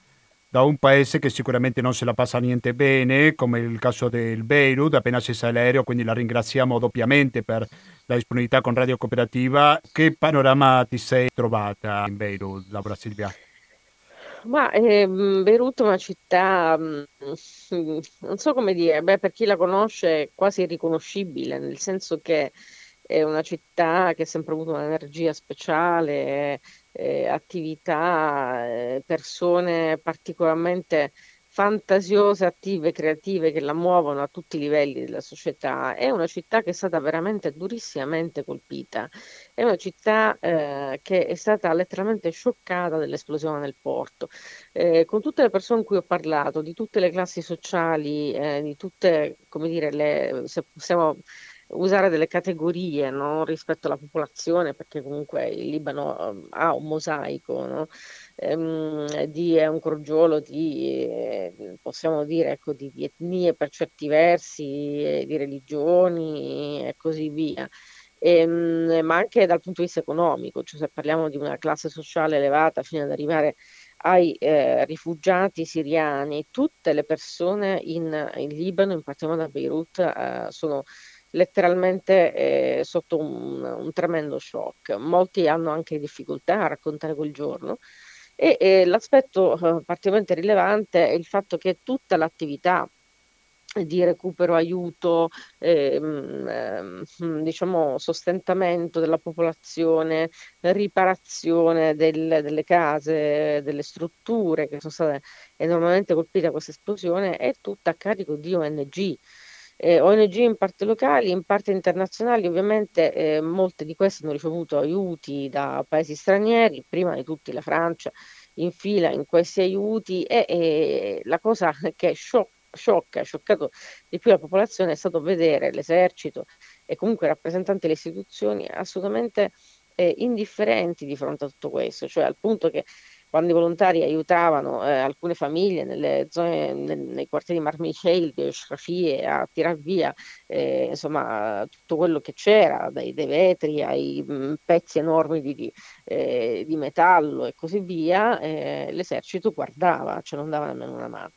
da un paese che sicuramente non se la passa niente bene, come il caso del Beirut, appena scesa l'aereo, quindi la ringraziamo doppiamente per la disponibilità con Radio Cooperativa. Che panorama ti sei trovata in Beirut, Laura Silvia? Ma eh, Beirut è una città, non so come dire, beh, per chi la conosce quasi irriconoscibile, nel senso che è una città che ha sempre avuto un'energia speciale, eh, attività, eh, persone particolarmente fantasiose, attive, creative che la muovono a tutti i livelli della società. È una città che è stata veramente durissimamente colpita, è una città eh, che è stata letteralmente scioccata dell'esplosione nel porto. Eh, con tutte le persone con cui ho parlato, di tutte le classi sociali, eh, di tutte, come dire, le, se possiamo usare delle categorie, no? Rispetto alla popolazione, perché comunque il Libano ha un mosaico, no? ehm, di, è un crogiolo di, eh, possiamo dire, ecco, di, di etnie per certi versi, eh, di religioni e così via. Ehm, ma anche dal punto di vista economico, cioè se parliamo di una classe sociale elevata fino ad arrivare ai eh, rifugiati siriani, tutte le persone in, in Libano, in particolare da Beirut, eh, sono letteralmente eh, sotto un, un tremendo shock. Molti hanno anche difficoltà a raccontare quel giorno e, e l'aspetto eh, particolarmente rilevante è il fatto che tutta l'attività di recupero, aiuto, ehm, ehm, diciamo sostentamento della popolazione, riparazione del, delle case, delle strutture che sono state enormemente colpite da questa esplosione, è tutta a carico di O N G. Eh, O N G in parte locali, in parte internazionali. Ovviamente eh, molte di queste hanno ricevuto aiuti da paesi stranieri, prima di tutti la Francia in fila in questi aiuti, e, e la cosa che sciocca, sciocca, scioccato di più la popolazione è stato vedere l'esercito e comunque rappresentanti delle istituzioni assolutamente eh, indifferenti di fronte a tutto questo, cioè al punto che quando i volontari aiutavano eh, alcune famiglie nelle zone, nel, nei quartieri Marmichel, di Shrafie, a tirar via eh, insomma tutto quello che c'era, dai dei vetri ai mh, pezzi enormi di, di, eh, di metallo e così via, eh, l'esercito guardava, cioè non dava nemmeno una mano.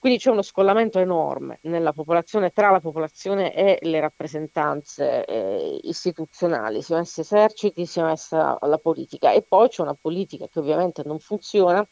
Quindi c'è uno scollamento enorme nella popolazione, tra la popolazione e le rappresentanze eh, istituzionali, siano essi eserciti, siano essa la politica. E poi c'è una politica che ovviamente non funziona,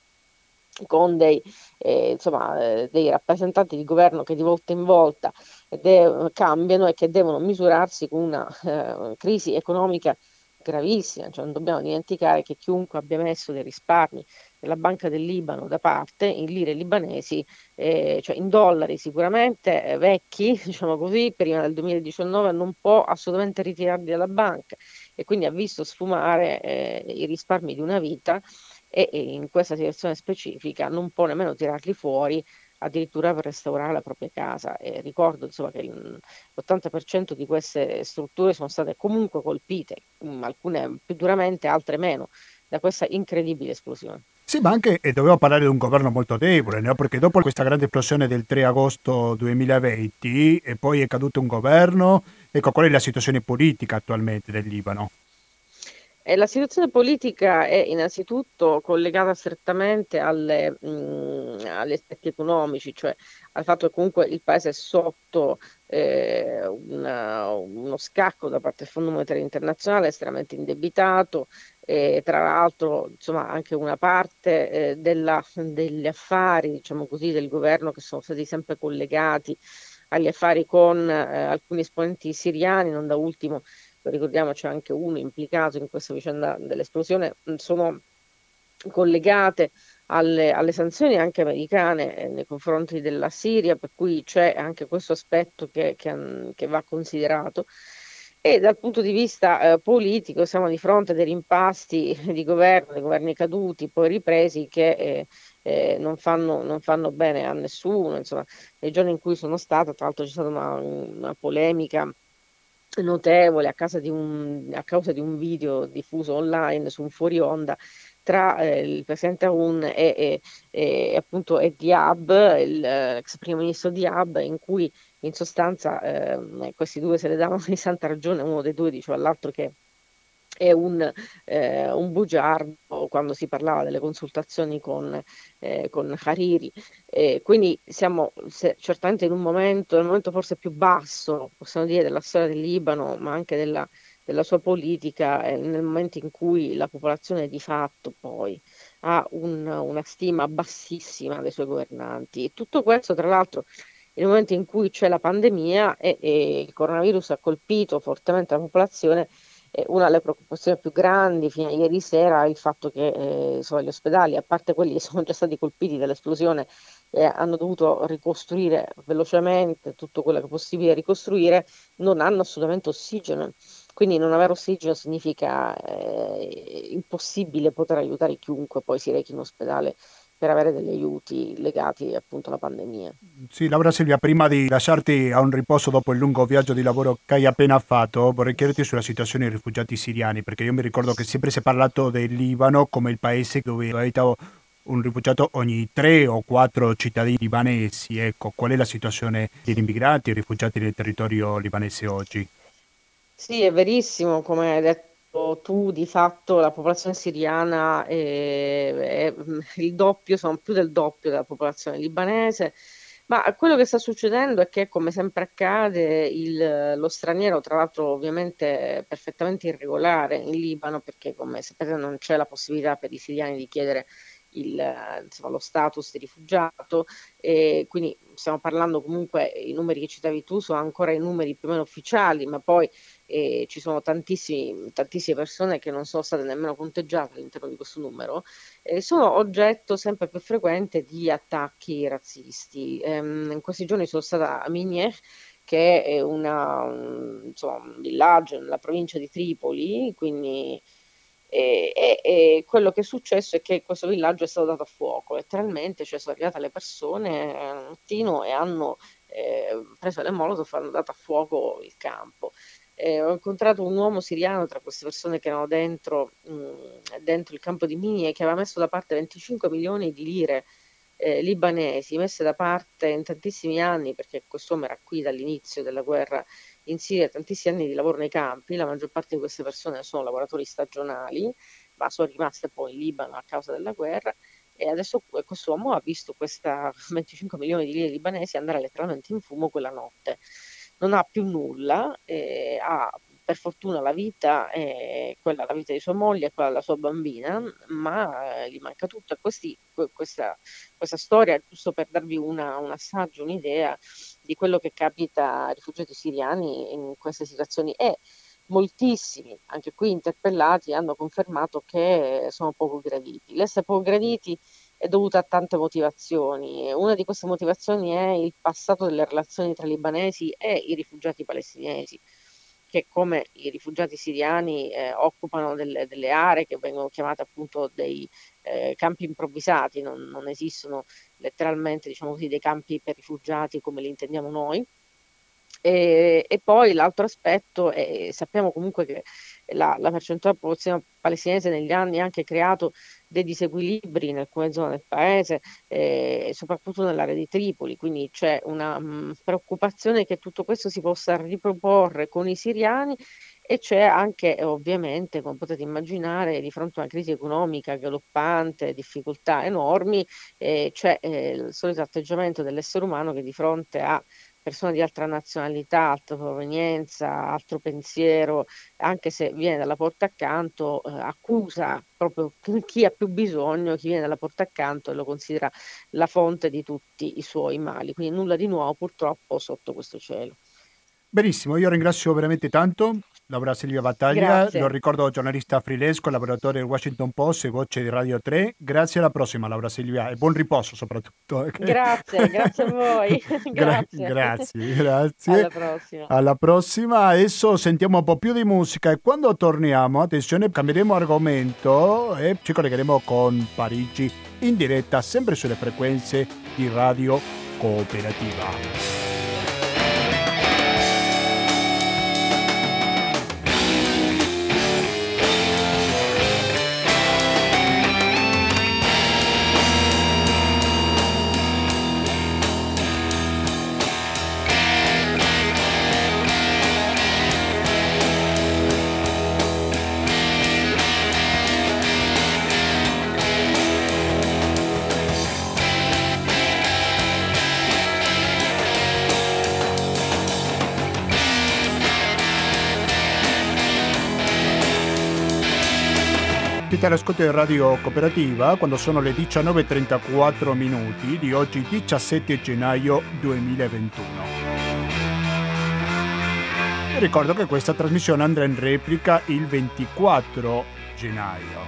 con dei, eh, insomma, eh, dei rappresentanti di governo che di volta in volta de- cambiano e che devono misurarsi con una eh, crisi economica gravissima. Cioè non dobbiamo dimenticare che chiunque abbia messo dei risparmi della Banca del Libano da parte in lire libanesi, eh, cioè in dollari sicuramente eh, vecchi, diciamo così, prima del duemiladiciannove, non può assolutamente ritirarli dalla banca, e quindi ha visto sfumare eh, i risparmi di una vita, e, e in questa situazione specifica non può nemmeno tirarli fuori addirittura per restaurare la propria casa. E ricordo insomma che l'ottanta per cento di queste strutture sono state comunque colpite, alcune più duramente, altre meno, da questa incredibile esplosione. Sì, ma anche eh, dovevo parlare di un governo molto debole, no? Perché dopo questa grande esplosione del tre agosto duemilaventi e poi è caduto un governo. Ecco, qual è la situazione politica attualmente del Libano? Eh, la situazione politica è innanzitutto collegata strettamente alle, mh, agli aspetti economici, cioè al fatto che comunque il paese è sotto eh, una, uno scacco da parte del Fondo Monetario Internazionale, estremamente indebitato. E tra l'altro insomma anche una parte eh, della, degli affari, diciamo così, del governo, che sono stati sempre collegati agli affari con eh, alcuni esponenti siriani, non da ultimo ricordiamo c'è anche uno implicato in questa vicenda dell'esplosione, sono collegate alle, alle sanzioni anche americane eh, nei confronti della Siria, per cui c'è anche questo aspetto che, che, che va considerato. E dal punto di vista eh, politico siamo di fronte a dei rimpasti di governo, dei governi caduti, poi ripresi, che eh, eh, non, fanno, non fanno bene a nessuno. Insomma, nei giorni in cui sono stata, tra l'altro c'è stata una, una polemica notevole a causa di un, a causa di un video diffuso online su un fuori onda tra eh, il presidente Aoun e, e, e appunto e Diab, l'ex eh, primo ministro Diab, in cui in sostanza eh, questi due se le davano di santa ragione, uno dei due diceva all'altro che è un, eh, un bugiardo, quando si parlava delle consultazioni con, eh, con Hariri. Eh, quindi siamo se, certamente in un momento, nel momento forse più basso, possiamo dire, della storia del Libano, ma anche della, della sua politica, eh, nel momento in cui la popolazione di fatto poi ha un, una stima bassissima dei suoi governanti. E tutto questo, tra l'altro, nel momento in cui c'è la pandemia e, e il coronavirus ha colpito fortemente la popolazione, Una delle preoccupazioni più grandi fino a ieri sera è il fatto che eh, insomma, gli ospedali, a parte quelli che sono già stati colpiti dall'esplosione, eh, hanno dovuto ricostruire velocemente tutto quello che è possibile ricostruire, non hanno assolutamente ossigeno. Quindi non avere ossigeno significa eh, impossibile poter aiutare chiunque poi si rechi in ospedale per avere degli aiuti legati appunto alla pandemia. Sì, Laura Silvia, prima di lasciarti a un riposo dopo il lungo viaggio di lavoro che hai appena fatto, vorrei chiederti sulla situazione dei rifugiati siriani, perché io mi ricordo che sempre si è parlato del Libano come il paese dove abita un rifugiato ogni tre o quattro cittadini libanesi. Ecco, qual è la situazione degli immigrati e rifugiati nel territorio libanese oggi? Sì, è verissimo, come hai detto tu, di fatto la popolazione siriana è, è il doppio, sono più del doppio della popolazione libanese, ma quello che sta succedendo è che, come sempre accade, il, lo straniero, tra l'altro ovviamente perfettamente irregolare in Libano, perché come sapete non c'è la possibilità per i siriani di chiedere il, insomma, lo status di rifugiato, e quindi stiamo parlando, comunque i numeri che citavi tu sono ancora i numeri più o meno ufficiali, ma poi E ci sono tantissime persone che non sono state nemmeno conteggiate all'interno di questo numero, e sono oggetto sempre più frequente di attacchi razzisti. Ehm, in questi giorni sono stata a Migneh, che è una, un, insomma, un villaggio nella provincia di Tripoli, quindi e, e, e quello che è successo è che questo villaggio è stato dato a fuoco, letteralmente, cioè sono arrivate le persone al mattino e hanno eh, preso le molotov e hanno dato a fuoco il campo. Eh, ho incontrato un uomo siriano tra queste persone che erano dentro, mh, dentro il campo di Minie, che aveva messo da parte venticinque milioni di lire eh, libanesi, messe da parte in tantissimi anni, perché quest'uomo era qui dall'inizio della guerra in Siria, tantissimi anni di lavoro nei campi. La maggior parte di queste persone sono lavoratori stagionali, ma sono rimaste poi in Libano a causa della guerra, e adesso quest'uomo ha visto questa venticinque milioni di lire libanesi andare letteralmente in fumo quella notte. Non ha più nulla, eh, ha per fortuna la vita, eh, quella la vita di sua moglie e quella della sua bambina, ma eh, gli manca tutto. E questi, questa, questa storia, giusto per darvi una, un assaggio, un'idea di quello che capita ai rifugiati siriani in queste situazioni, e moltissimi, anche qui interpellati, hanno confermato che sono poco graditi. L'essere poco graditi è dovuta a tante motivazioni. Una di queste motivazioni è il passato delle relazioni tra libanesi e i rifugiati palestinesi, che come i rifugiati siriani eh, occupano delle, delle aree che vengono chiamate appunto dei eh, campi improvvisati. Non, non esistono letteralmente, diciamo così, dei campi per rifugiati come li intendiamo noi. E, e poi l'altro aspetto è, sappiamo comunque che la, la percentuale della popolazione palestinese negli anni ha anche creato dei disequilibri in alcune zone del paese, eh, soprattutto nell'area di Tripoli, quindi c'è una mh, preoccupazione che tutto questo si possa riproporre con i siriani, e c'è anche, ovviamente, come potete immaginare, di fronte a una crisi economica galoppante, difficoltà enormi, eh, c'è eh, il solito atteggiamento dell'essere umano che di fronte a persone di altra nazionalità, altra provenienza, altro pensiero, anche se viene dalla porta accanto, eh, accusa proprio chi ha più bisogno, chi viene dalla porta accanto, e lo considera la fonte di tutti i suoi mali. Quindi nulla di nuovo, purtroppo, sotto questo cielo. Benissimo, io ringrazio veramente tanto Laura Silvia Battaglia. Grazie. Lo ricordo, giornalista freelance, collaboratore del Washington Post e voce di Radio tre. Grazie, alla prossima, Laura Silvia, e buon riposo soprattutto. Grazie, grazie a voi. Grazie. Grazie, grazie. Alla prossima. Alla prossima. Adesso sentiamo un po' più di musica, e quando torniamo, attenzione, cambieremo argomento e ci collegheremo con Parigi in diretta, sempre sulle frequenze di Radio Cooperativa. All'ascolto di Radio Cooperativa, quando sono le diciannove e trentaquattro minuti di oggi diciassette gennaio duemilaventuno. Ricordo che questa trasmissione andrà in replica il ventiquattro gennaio.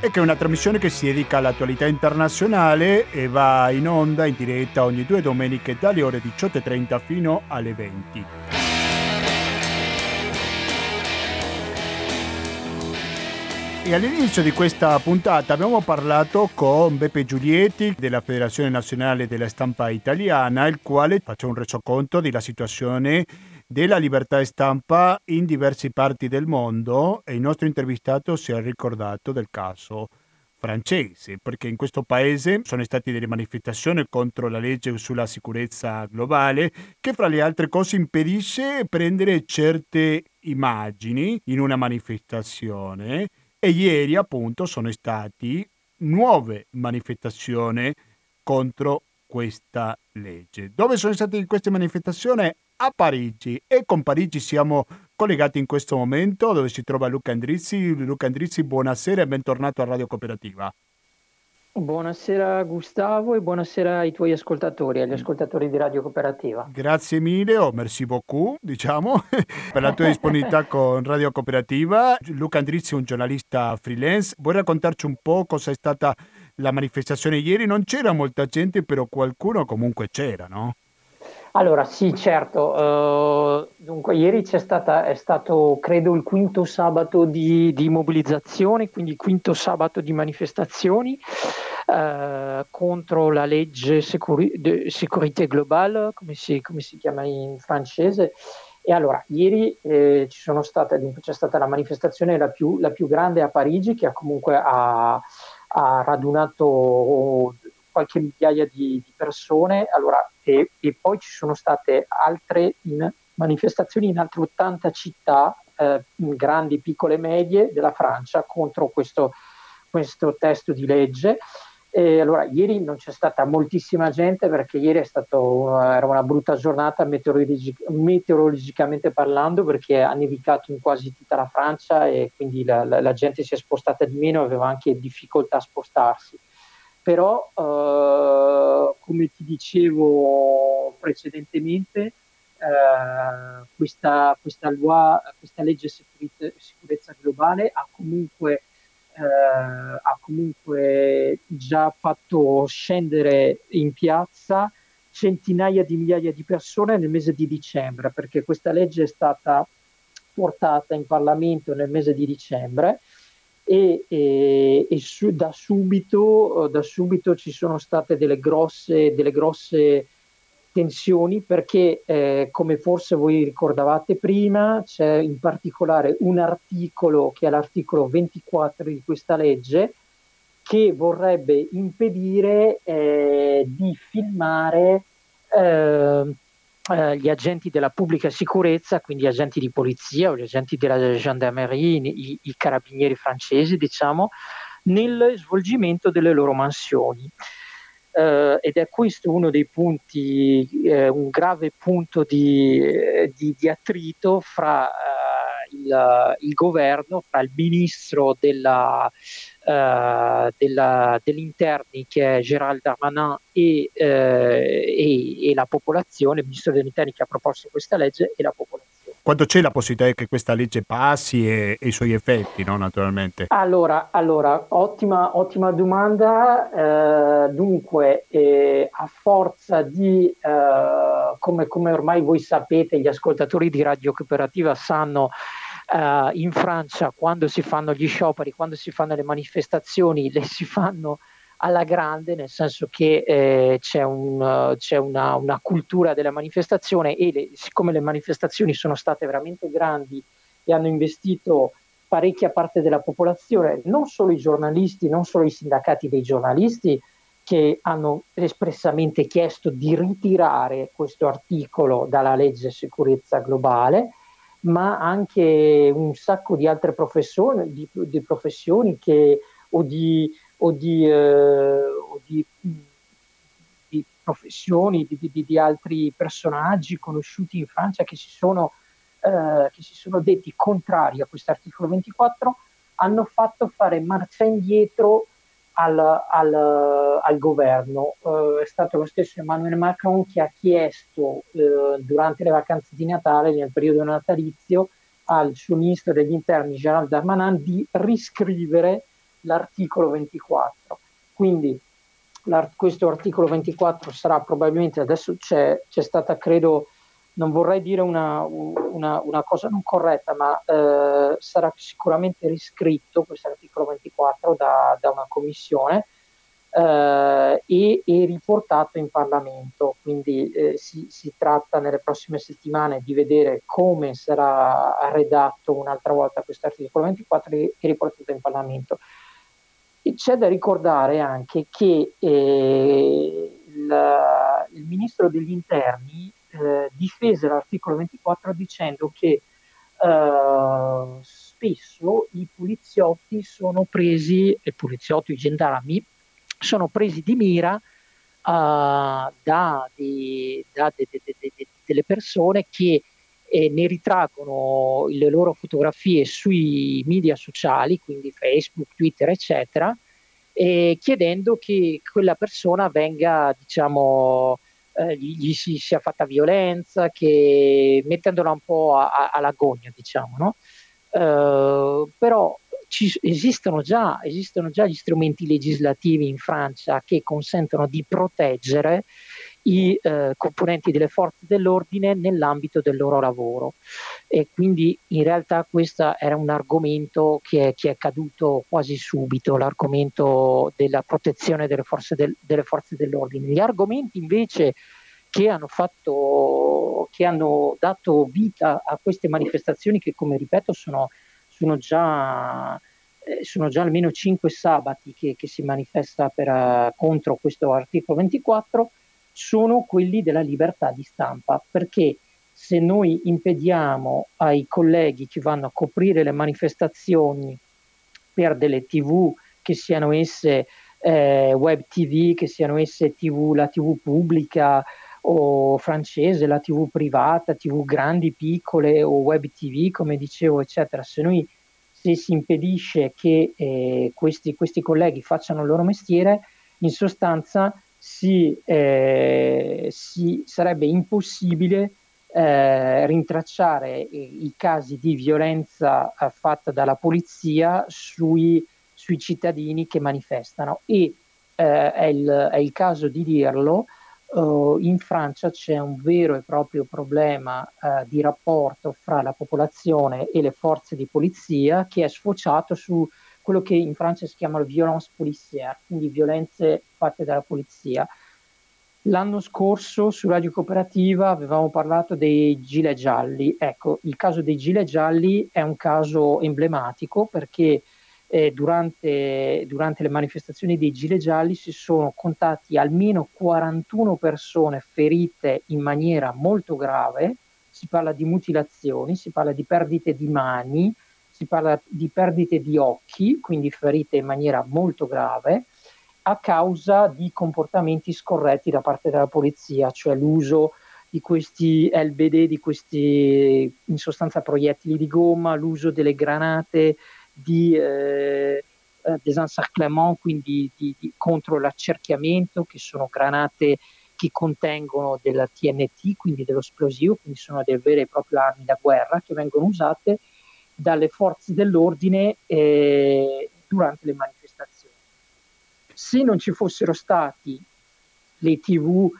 E che è una trasmissione che si dedica all'attualità internazionale e va in onda in diretta ogni due domeniche dalle ore diciotto e trenta fino alle venti. E all'inizio di questa puntata abbiamo parlato con Beppe Giulietti della Federazione Nazionale della Stampa Italiana, il quale faceva un resoconto della situazione della libertà stampa in diverse parti del mondo, e il nostro intervistato si è ricordato del caso francese, perché in questo paese sono state delle manifestazioni contro la legge sulla sicurezza globale che, fra le altre cose, impedisce di prendere certe immagini in una manifestazione, e ieri appunto sono state nuove manifestazioni contro questa legge. Dove sono state queste manifestazioni? A Parigi, e con Parigi siamo collegati in questo momento dove si trova Luca Andrizzi. Luca Andrizzi, buonasera e bentornato a Radio Cooperativa. Buonasera Gustavo e buonasera ai tuoi ascoltatori, agli ascoltatori di Radio Cooperativa. Grazie mille, o merci beaucoup, diciamo, per la tua disponibilità con Radio Cooperativa. Luca Andrizzi è un giornalista freelance. Vuoi raccontarci un po' cosa è stata la manifestazione ieri? Non c'era molta gente, però qualcuno comunque c'era, no? Allora sì, certo, uh, dunque ieri c'è stata, è stato credo il quinto sabato di, di mobilizzazione, quindi il quinto sabato di manifestazioni uh, contro la legge Sécurité sicur- Globale, come si, come si chiama in francese. E allora ieri eh, ci sono state, c'è stata la manifestazione la più, la più grande a Parigi, che ha comunque ha, ha radunato qualche migliaia di, di persone. Allora, e, e poi ci sono state altre in manifestazioni in altre ottanta città, eh, grandi, piccole e medie, della Francia contro questo, questo testo di legge. E allora, ieri non c'è stata moltissima gente perché ieri è stato, era una brutta giornata meteorologic- meteorologicamente parlando, perché ha nevicato in quasi tutta la Francia, e quindi la, la, la gente si è spostata di meno, aveva anche difficoltà a spostarsi. Però, eh, come ti dicevo precedentemente, eh, questa, questa, loi, questa legge sicurezza, sicurezza globale ha comunque, eh, ha comunque già fatto scendere in piazza centinaia di migliaia di persone nel mese di dicembre, perché questa legge è stata portata in Parlamento nel mese di dicembre. e, e, e su, da subito da subito ci sono state delle grosse delle grosse tensioni, perché eh, come forse voi ricordavate prima, c'è in particolare un articolo che è l'articolo ventiquattro di questa legge, che vorrebbe impedire eh, di filmare eh, gli agenti della pubblica sicurezza, quindi gli agenti di polizia o gli agenti della gendarmerie, i, i carabinieri francesi, diciamo, nel svolgimento delle loro mansioni. Eh, ed è questo uno dei punti, eh, un grave punto di, di, di attrito fra eh, il, il governo, fra il ministro della, eh, della, degli interni, che è Gérald Darmanin, e, eh, e, e la popolazione, il ministro degli interni che ha proposto questa legge, e la popolazione. Quando c'è la possibilità che questa legge passi e, e i suoi effetti, no, naturalmente? Allora, allora ottima, ottima domanda. Eh, dunque, eh, a forza di, eh, come, come ormai voi sapete, gli ascoltatori di Radio Cooperativa sanno, eh, in Francia quando si fanno gli scioperi, quando si fanno le manifestazioni, le si fanno alla grande, nel senso che eh, c'è, un, uh, c'è una, una cultura della manifestazione, e le, siccome le manifestazioni sono state veramente grandi e hanno investito parecchia parte della popolazione, non solo i giornalisti, non solo i sindacati dei giornalisti, che hanno espressamente chiesto di ritirare questo articolo dalla legge sicurezza globale, ma anche un sacco di altre professioni, di, di professioni che, o di o di, eh, o di, di professioni, di, di, di altri personaggi conosciuti in Francia che si sono, eh, che si sono detti contrari a questo articolo ventiquattro, hanno fatto fare marcia indietro al, al, al governo. Eh, è stato lo stesso Emmanuel Macron che ha chiesto eh, durante le vacanze di Natale, nel periodo natalizio, al suo ministro degli interni Gérald Darmanin di riscrivere l'articolo ventiquattro. Quindi l'art- questo articolo ventiquattro sarà probabilmente, adesso c'è, c'è stata, credo, non vorrei dire una, una, una cosa non corretta, ma eh, sarà sicuramente riscritto questo articolo ventiquattro da, da una commissione eh, e, e riportato in Parlamento. Quindi eh, si, si tratta nelle prossime settimane di vedere come sarà redatto un'altra volta questo articolo ventiquattro e riportato in Parlamento. E c'è da ricordare anche che eh, il, il ministro degli interni Eh, difese l'articolo ventiquattro dicendo che eh, spesso i poliziotti sono presi, i poliziotti, i gendarmi, sono presi di mira eh, da, di, da de, de, de, de, de, delle persone che eh, ne ritraggono le loro fotografie sui media sociali, quindi Facebook, Twitter, eccetera, eh, chiedendo che quella persona venga, diciamo, gli si sia fatta violenza, che mettendola un po' a, a, alla gogna, diciamo, no? Eh, però ci, esistono, già, esistono già gli strumenti legislativi in Francia che consentono di proteggere i eh, componenti delle forze dell'ordine nell'ambito del loro lavoro, e quindi in realtà questo era un argomento che è, che è caduto quasi subito, l'argomento della protezione delle forze, del, delle forze dell'ordine. Gli argomenti invece che hanno fatto, che hanno dato vita a queste manifestazioni, che come ripeto sono, sono già... sono già almeno cinque sabati che, che si manifesta per, uh, contro questo articolo ventiquattro, sono quelli della libertà di stampa, perché se noi impediamo ai colleghi che vanno a coprire le manifestazioni per delle tivù, che siano esse eh, web tivù, che siano esse tivù, la tivù pubblica o francese, la tivù privata, tivù grandi, piccole o web tivù, come dicevo, eccetera, se noi se si impedisce che eh, questi, questi colleghi facciano il loro mestiere, in sostanza si, eh, si sarebbe impossibile eh, rintracciare i, i casi di violenza eh, fatta dalla polizia sui, sui cittadini che manifestano. E eh, è, il, è il caso di dirlo, eh, in Francia c'è un vero e proprio problema eh, di rapporto fra la popolazione e le forze di polizia, che è sfociato su quello che in Francia si chiama violence policière, quindi violenze fatte dalla polizia. L'anno scorso su Radio Cooperativa avevamo parlato dei gilet gialli. Ecco, il caso dei gilet gialli è un caso emblematico, perché eh, durante, durante le manifestazioni dei gilet gialli si sono contati almeno quarantuno persone ferite in maniera molto grave. Si parla di mutilazioni, si parla di perdite di mani, si parla di perdite di occhi, quindi ferite in maniera molto grave, a causa di comportamenti scorretti da parte della polizia, cioè l'uso di questi L B D, di questi in sostanza proiettili di gomma, l'uso delle granate di eh, désencerclement, quindi di, di, contro l'accerchiamento, che sono granate che contengono della T N T, quindi dello esplosivo, quindi sono delle vere e proprie armi da guerra che vengono usate dalle forze dell'ordine eh, durante le manifestazioni. Se non ci fossero stati le tivù,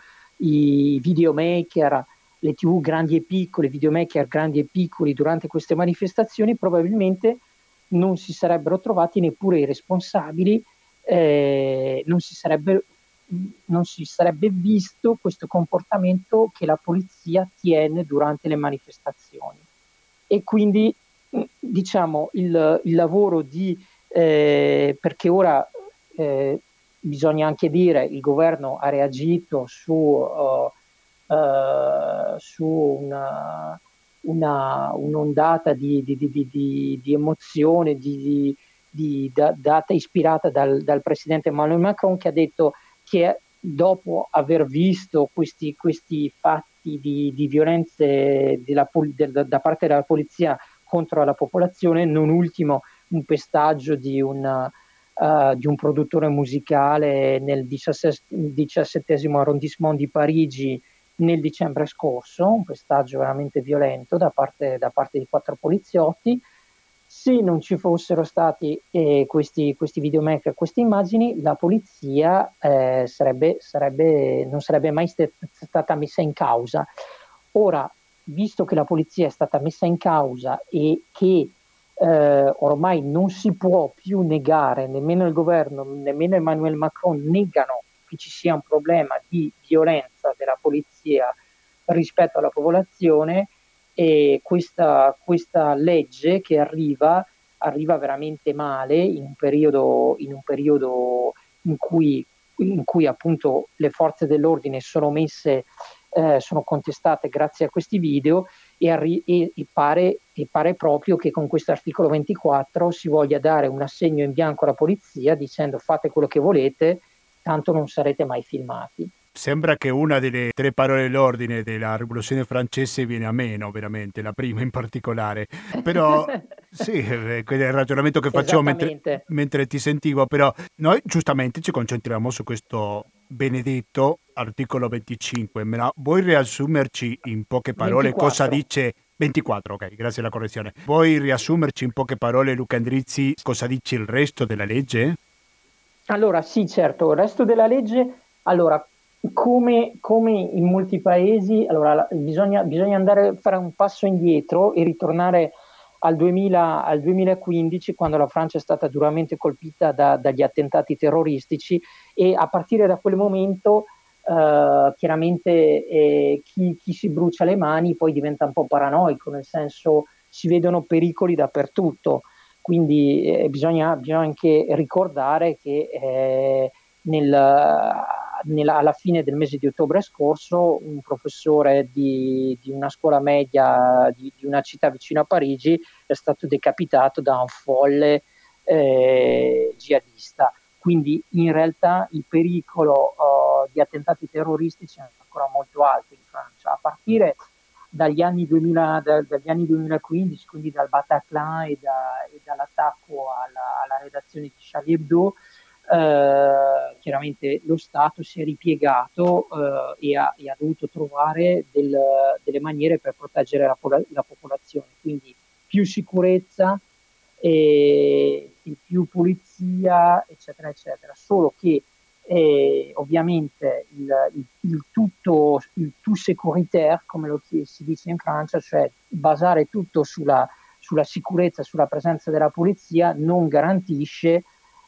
i videomaker, le tivù grandi e piccole, i videomaker grandi e piccoli durante queste manifestazioni, probabilmente non si sarebbero trovati neppure i responsabili, eh, non si sarebbe, non si sarebbe visto questo comportamento che la polizia tiene durante le manifestazioni. E quindi diciamo il, il lavoro di eh, perché ora eh, bisogna anche dire il governo ha reagito su uh, uh, su una, una un'ondata di, di, di, di, di, di emozione di, di, di da, data ispirata dal, dal presidente Emmanuel Macron, che ha detto che dopo aver visto questi, questi fatti di, di violenze della, de, da parte della polizia contro la popolazione, non ultimo un pestaggio di un, uh, di un produttore musicale nel diciassettesimo arrondissement di Parigi nel dicembre scorso, un pestaggio veramente violento da parte, da parte di quattro poliziotti. Se non ci fossero stati eh, questi, questi videomaker, queste immagini, la polizia eh, sarebbe, sarebbe, non sarebbe mai st- stata messa in causa. Ora, visto che la polizia è stata messa in causa e che eh, ormai non si può più negare, nemmeno il governo, nemmeno Emmanuel Macron negano che ci sia un problema di violenza della polizia rispetto alla popolazione, e questa, questa legge che arriva arriva veramente male in un periodo in un periodo in cui in cui appunto le forze dell'ordine sono messe eh, sono contestate grazie a questi video, e, arri- e, e pare e pare proprio che con questo articolo ventiquattro si voglia dare un assegno in bianco alla polizia dicendo: fate quello che volete, tanto non sarete mai filmati. Sembra che una delle tre parole dell'ordine della rivoluzione francese viene a meno, veramente, la prima in particolare. Però sì, è il ragionamento che facevo mentre, mentre ti sentivo. Però noi giustamente ci concentriamo su questo benedetto articolo venticinque. Ma vuoi riassumerci in poche parole ventiquattro cosa dice? ventiquattro, ok, grazie alla correzione. Vuoi riassumerci in poche parole, Luca Andrizzi, cosa dice il resto della legge? Allora sì, certo, il resto della legge... Allora, Come, come in molti paesi, allora bisogna, bisogna andare a fare un passo indietro e ritornare al, duemila, al duemilaquindici, quando la Francia è stata duramente colpita da, dagli attentati terroristici, e a partire da quel momento eh, chiaramente eh, chi, chi si brucia le mani poi diventa un po' paranoico, nel senso si vedono pericoli dappertutto, quindi eh, bisogna, bisogna anche ricordare che eh, nel... Nella, alla fine del mese di ottobre scorso un professore di, di una scuola media di, di una città vicino a Parigi è stato decapitato da un folle eh, jihadista. Quindi in realtà il pericolo eh, di attentati terroristici è ancora molto alto in Francia. A partire dagli anni, duemila, da, dagli anni duemilaquindici, quindi dal Bataclan e, da, e dall'attacco alla, alla redazione di Charlie Hebdo, Uh, chiaramente lo Stato si è ripiegato uh, e, ha, e ha dovuto trovare del, delle maniere per proteggere la, la popolazione, quindi più sicurezza e, e più polizia, eccetera eccetera. Solo che eh, ovviamente il, il, il tutto il tout sécuritaire, come lo si dice in Francia, cioè basare tutto sulla, sulla sicurezza, sulla presenza della polizia, non garantisce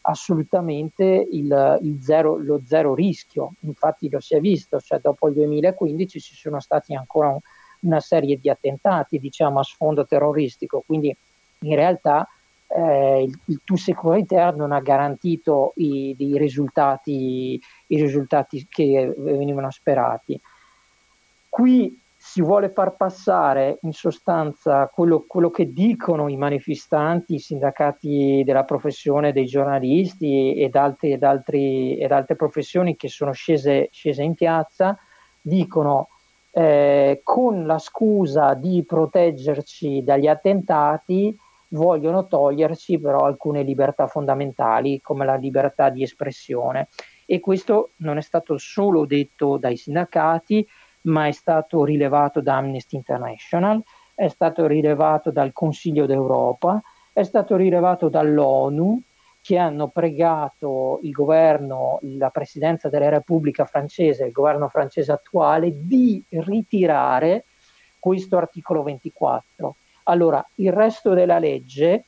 assolutamente il, il zero, lo zero rischio. Infatti lo si è visto, cioè dopo il duemilaquindici ci sono stati ancora un, una serie di attentati, diciamo, a sfondo terroristico, quindi in realtà eh, il, il tout sécuritaire non ha garantito i, i, risultati, i risultati che venivano sperati. Qui si vuole far passare in sostanza quello, quello che dicono i manifestanti, i sindacati della professione, dei giornalisti ed, altri, ed, altri, ed altre professioni che sono scese, scese in piazza, dicono eh, con la scusa di proteggerci dagli attentati vogliono toglierci però alcune libertà fondamentali come la libertà di espressione, e questo non è stato solo detto dai sindacati, ma è stato rilevato da Amnesty International, è stato rilevato dal Consiglio d'Europa, è stato rilevato dall'ONU, che hanno pregato il governo, la presidenza della Repubblica francese, il governo francese attuale, di ritirare questo articolo ventiquattro. Allora, il resto della legge,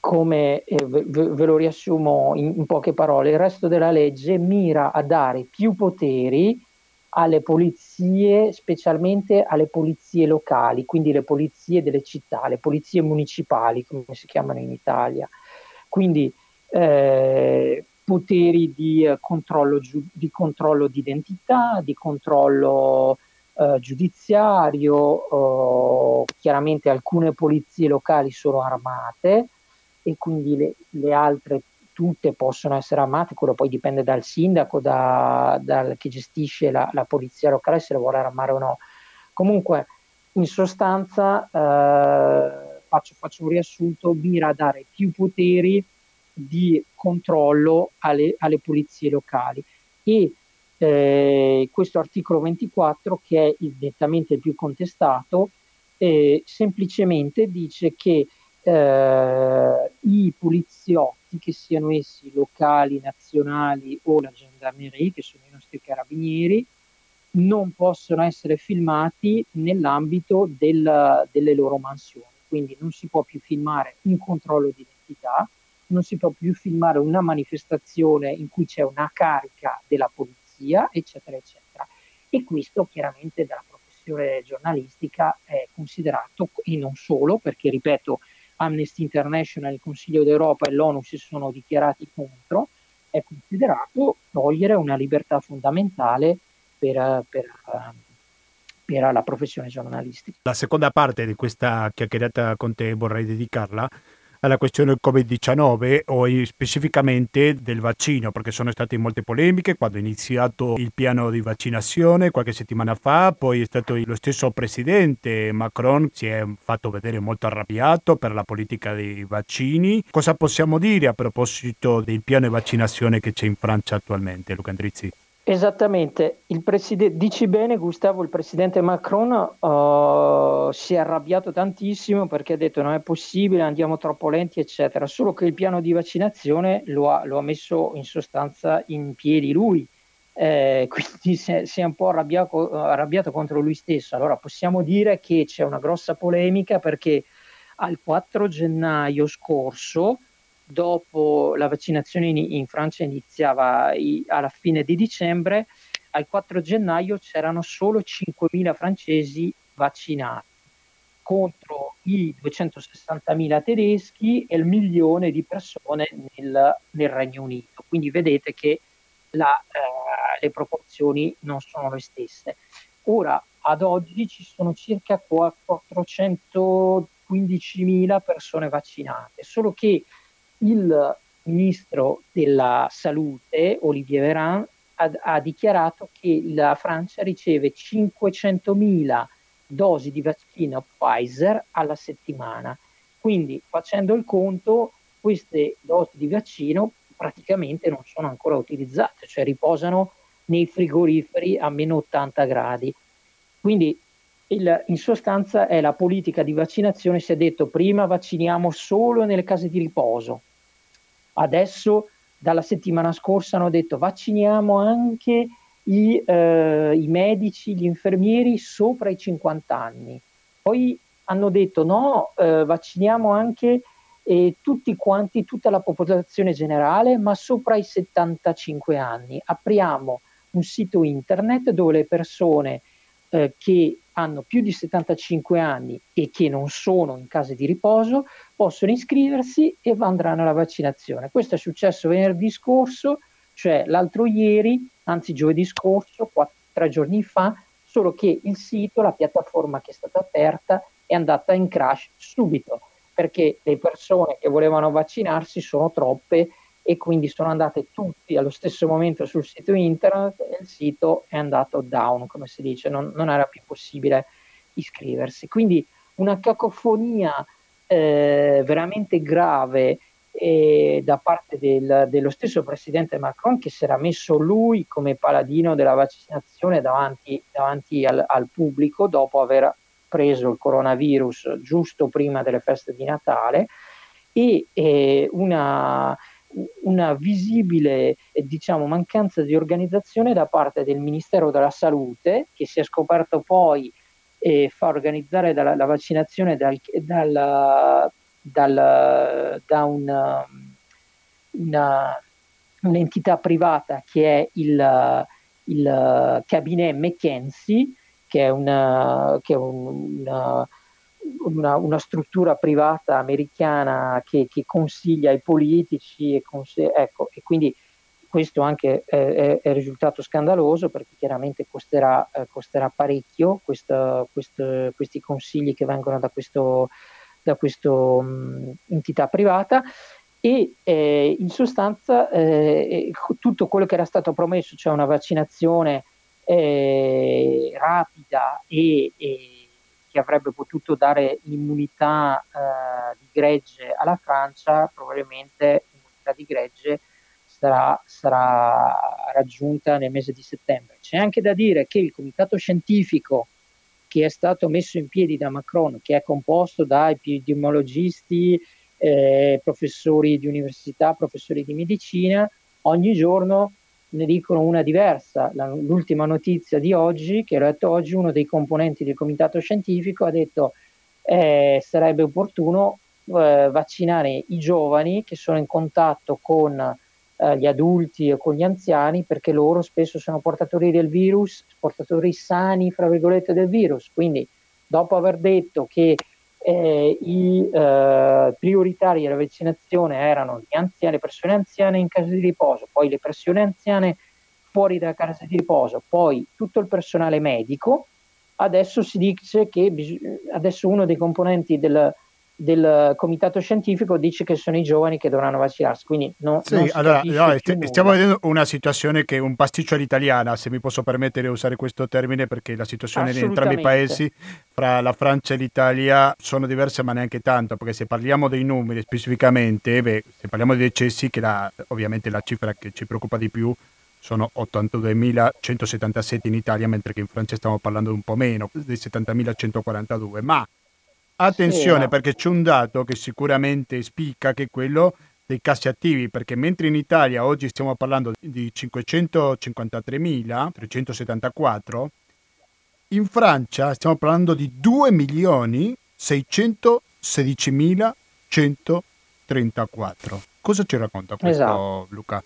come eh, ve, ve lo riassumo in, in poche parole, il resto della legge mira a dare più poteri alle polizie, specialmente alle polizie locali, quindi le polizie delle città, le polizie municipali, come si chiamano in Italia. Quindi eh, poteri di eh, controllo giu- di controllo d'identità, di controllo eh, giudiziario, eh, chiaramente alcune polizie locali sono armate e quindi le, le altre tutte possono essere armate, quello poi dipende dal sindaco, da, dal che gestisce la, la polizia locale, se la vuole armare o no. Comunque, in sostanza, eh, faccio, faccio un riassunto, mira a dare più poteri di controllo alle, alle polizie locali. E eh, questo articolo ventiquattro, che è il, nettamente il più contestato, eh, semplicemente dice che eh, i poliziotti, che siano essi locali, nazionali o la gendarmeria, che sono i nostri carabinieri, non possono essere filmati nell'ambito del, delle loro mansioni. Quindi non si può più filmare un controllo di identità, non si può più filmare una manifestazione in cui c'è una carica della polizia, eccetera, eccetera. E questo chiaramente dalla professione giornalistica è considerato, e non solo, perché ripeto, Amnesty International, il Consiglio d'Europa e l'ONU si sono dichiarati contro, è considerato togliere una libertà fondamentale per, per, per la professione giornalistica. La seconda parte di questa chiacchierata con te vorrei dedicarla alla questione del covid diciannove, o specificamente del vaccino, perché sono state molte polemiche quando è iniziato il piano di vaccinazione qualche settimana fa. Poi è stato lo stesso presidente Macron, si è fatto vedere molto arrabbiato per la politica dei vaccini. Cosa possiamo dire a proposito del piano di vaccinazione che c'è in Francia attualmente, Luca Andrizzi? Esattamente, il presidente, dici bene Gustavo, il presidente Macron uh, si è arrabbiato tantissimo perché ha detto non è possibile, andiamo troppo lenti eccetera, solo che il piano di vaccinazione lo ha, lo ha messo in sostanza in piedi lui, eh, quindi si è un po' arrabbiato, arrabbiato contro lui stesso. Allora possiamo dire che c'è una grossa polemica perché al quattro gennaio scorso, dopo la vaccinazione in, in Francia iniziava i, alla fine di dicembre, al quattro gennaio c'erano solo cinquemila francesi vaccinati contro i duecentosessantamila tedeschi e il milione di persone nel, nel Regno Unito. Quindi vedete che la, eh, le proporzioni non sono le stesse. Ora, ad oggi ci sono circa quattrocentoquindicimila persone vaccinate, solo che il ministro della salute, Olivier Véran, ha, ha dichiarato che la Francia riceve cinquecentomila dosi di vaccino Pfizer alla settimana. Quindi, facendo il conto, queste dosi di vaccino praticamente non sono ancora utilizzate, cioè riposano nei frigoriferi a meno ottanta gradi. Quindi, Il, in sostanza è la politica di vaccinazione. Si è detto prima vacciniamo solo nelle case di riposo, adesso dalla settimana scorsa hanno detto vacciniamo anche i, eh, i medici, gli infermieri sopra i cinquanta anni, poi hanno detto no, eh, vacciniamo anche eh, tutti quanti, tutta la popolazione generale ma sopra i settantacinque anni, apriamo un sito internet dove le persone eh, che hanno più di settantacinque anni e che non sono in case di riposo possono iscriversi e andranno alla vaccinazione. Questo è successo venerdì scorso, cioè l'altro ieri, anzi giovedì scorso, quattro, tre giorni fa, solo che il sito, la piattaforma che è stata aperta è andata in crash subito perché le persone che volevano vaccinarsi sono troppe e quindi sono andate tutti allo stesso momento sul sito internet e il sito è andato down, come si dice, non, non era più possibile iscriversi. Quindi una cacofonia eh, veramente grave eh, da parte del, dello stesso presidente Macron, che si era messo lui come paladino della vaccinazione davanti, davanti al, al pubblico dopo aver preso il coronavirus giusto prima delle feste di Natale, e eh, una... una visibile, diciamo, mancanza di organizzazione da parte del Ministero della Salute, che si è scoperto poi eh, fa organizzare dalla, la vaccinazione dal, dal, dal, da una, una, un'entità privata che è il, il Cabinet McKinsey, che è una, che è un, una Una, una struttura privata americana che, che consiglia ai politici e, conse- ecco, e quindi questo anche eh, è, è risultato scandaloso perché chiaramente costerà, eh, costerà parecchio questo, questo, questi consigli che vengono da questo da questo mh, entità privata e eh, in sostanza eh, tutto quello che era stato promesso, cioè una vaccinazione eh, rapida e, e che avrebbe potuto dare l'immunità eh, di gregge alla Francia, probabilmente meta di gregge sarà, sarà raggiunta nel mese di settembre. C'è anche da dire che il comitato scientifico che è stato messo in piedi da Macron, che è composto da epidemiologisti, eh, professori di università, professori di medicina, ogni giorno ne dicono una diversa. La, l'ultima notizia di oggi, che l'ho detto oggi, uno dei componenti del comitato scientifico ha detto eh, sarebbe opportuno eh, vaccinare i giovani che sono in contatto con eh, gli adulti e con gli anziani, perché loro spesso sono portatori del virus, portatori sani, fra virgolette, del virus. Quindi, dopo aver detto che eh, i eh, prioritari della vaccinazione erano gli anziani, le persone anziane in casa di riposo, poi le persone anziane fuori da casa di riposo, poi tutto il personale medico, adesso si dice che bis- adesso uno dei componenti del, del comitato scientifico dice che sono i giovani che dovranno vaccinarsi. Quindi no, sì, non si allora, no, st- stiamo vedendo una situazione che è un pasticcio all'italiana, se mi posso permettere di usare questo termine, perché la situazione in entrambi i paesi, fra la Francia e l'Italia, sono diverse, ma neanche tanto, perché se parliamo dei numeri specificamente, beh, se parliamo di decessi, che la, ovviamente la cifra che ci preoccupa di più, sono ottantaduemilacentosettantasette in Italia, mentre che in Francia stiamo parlando di un po' meno, di settantamilacentoquarantadue. Ma attenzione, sì, no? Perché c'è un dato che sicuramente spicca, che è quello dei casi attivi, perché mentre in Italia oggi stiamo parlando di cinquecentocinquantatremilatrecentosettantaquattro, in Francia stiamo parlando di due milioni seicentosedicimilacentotrentaquattro. Cosa ci racconta questo, esatto, Luca?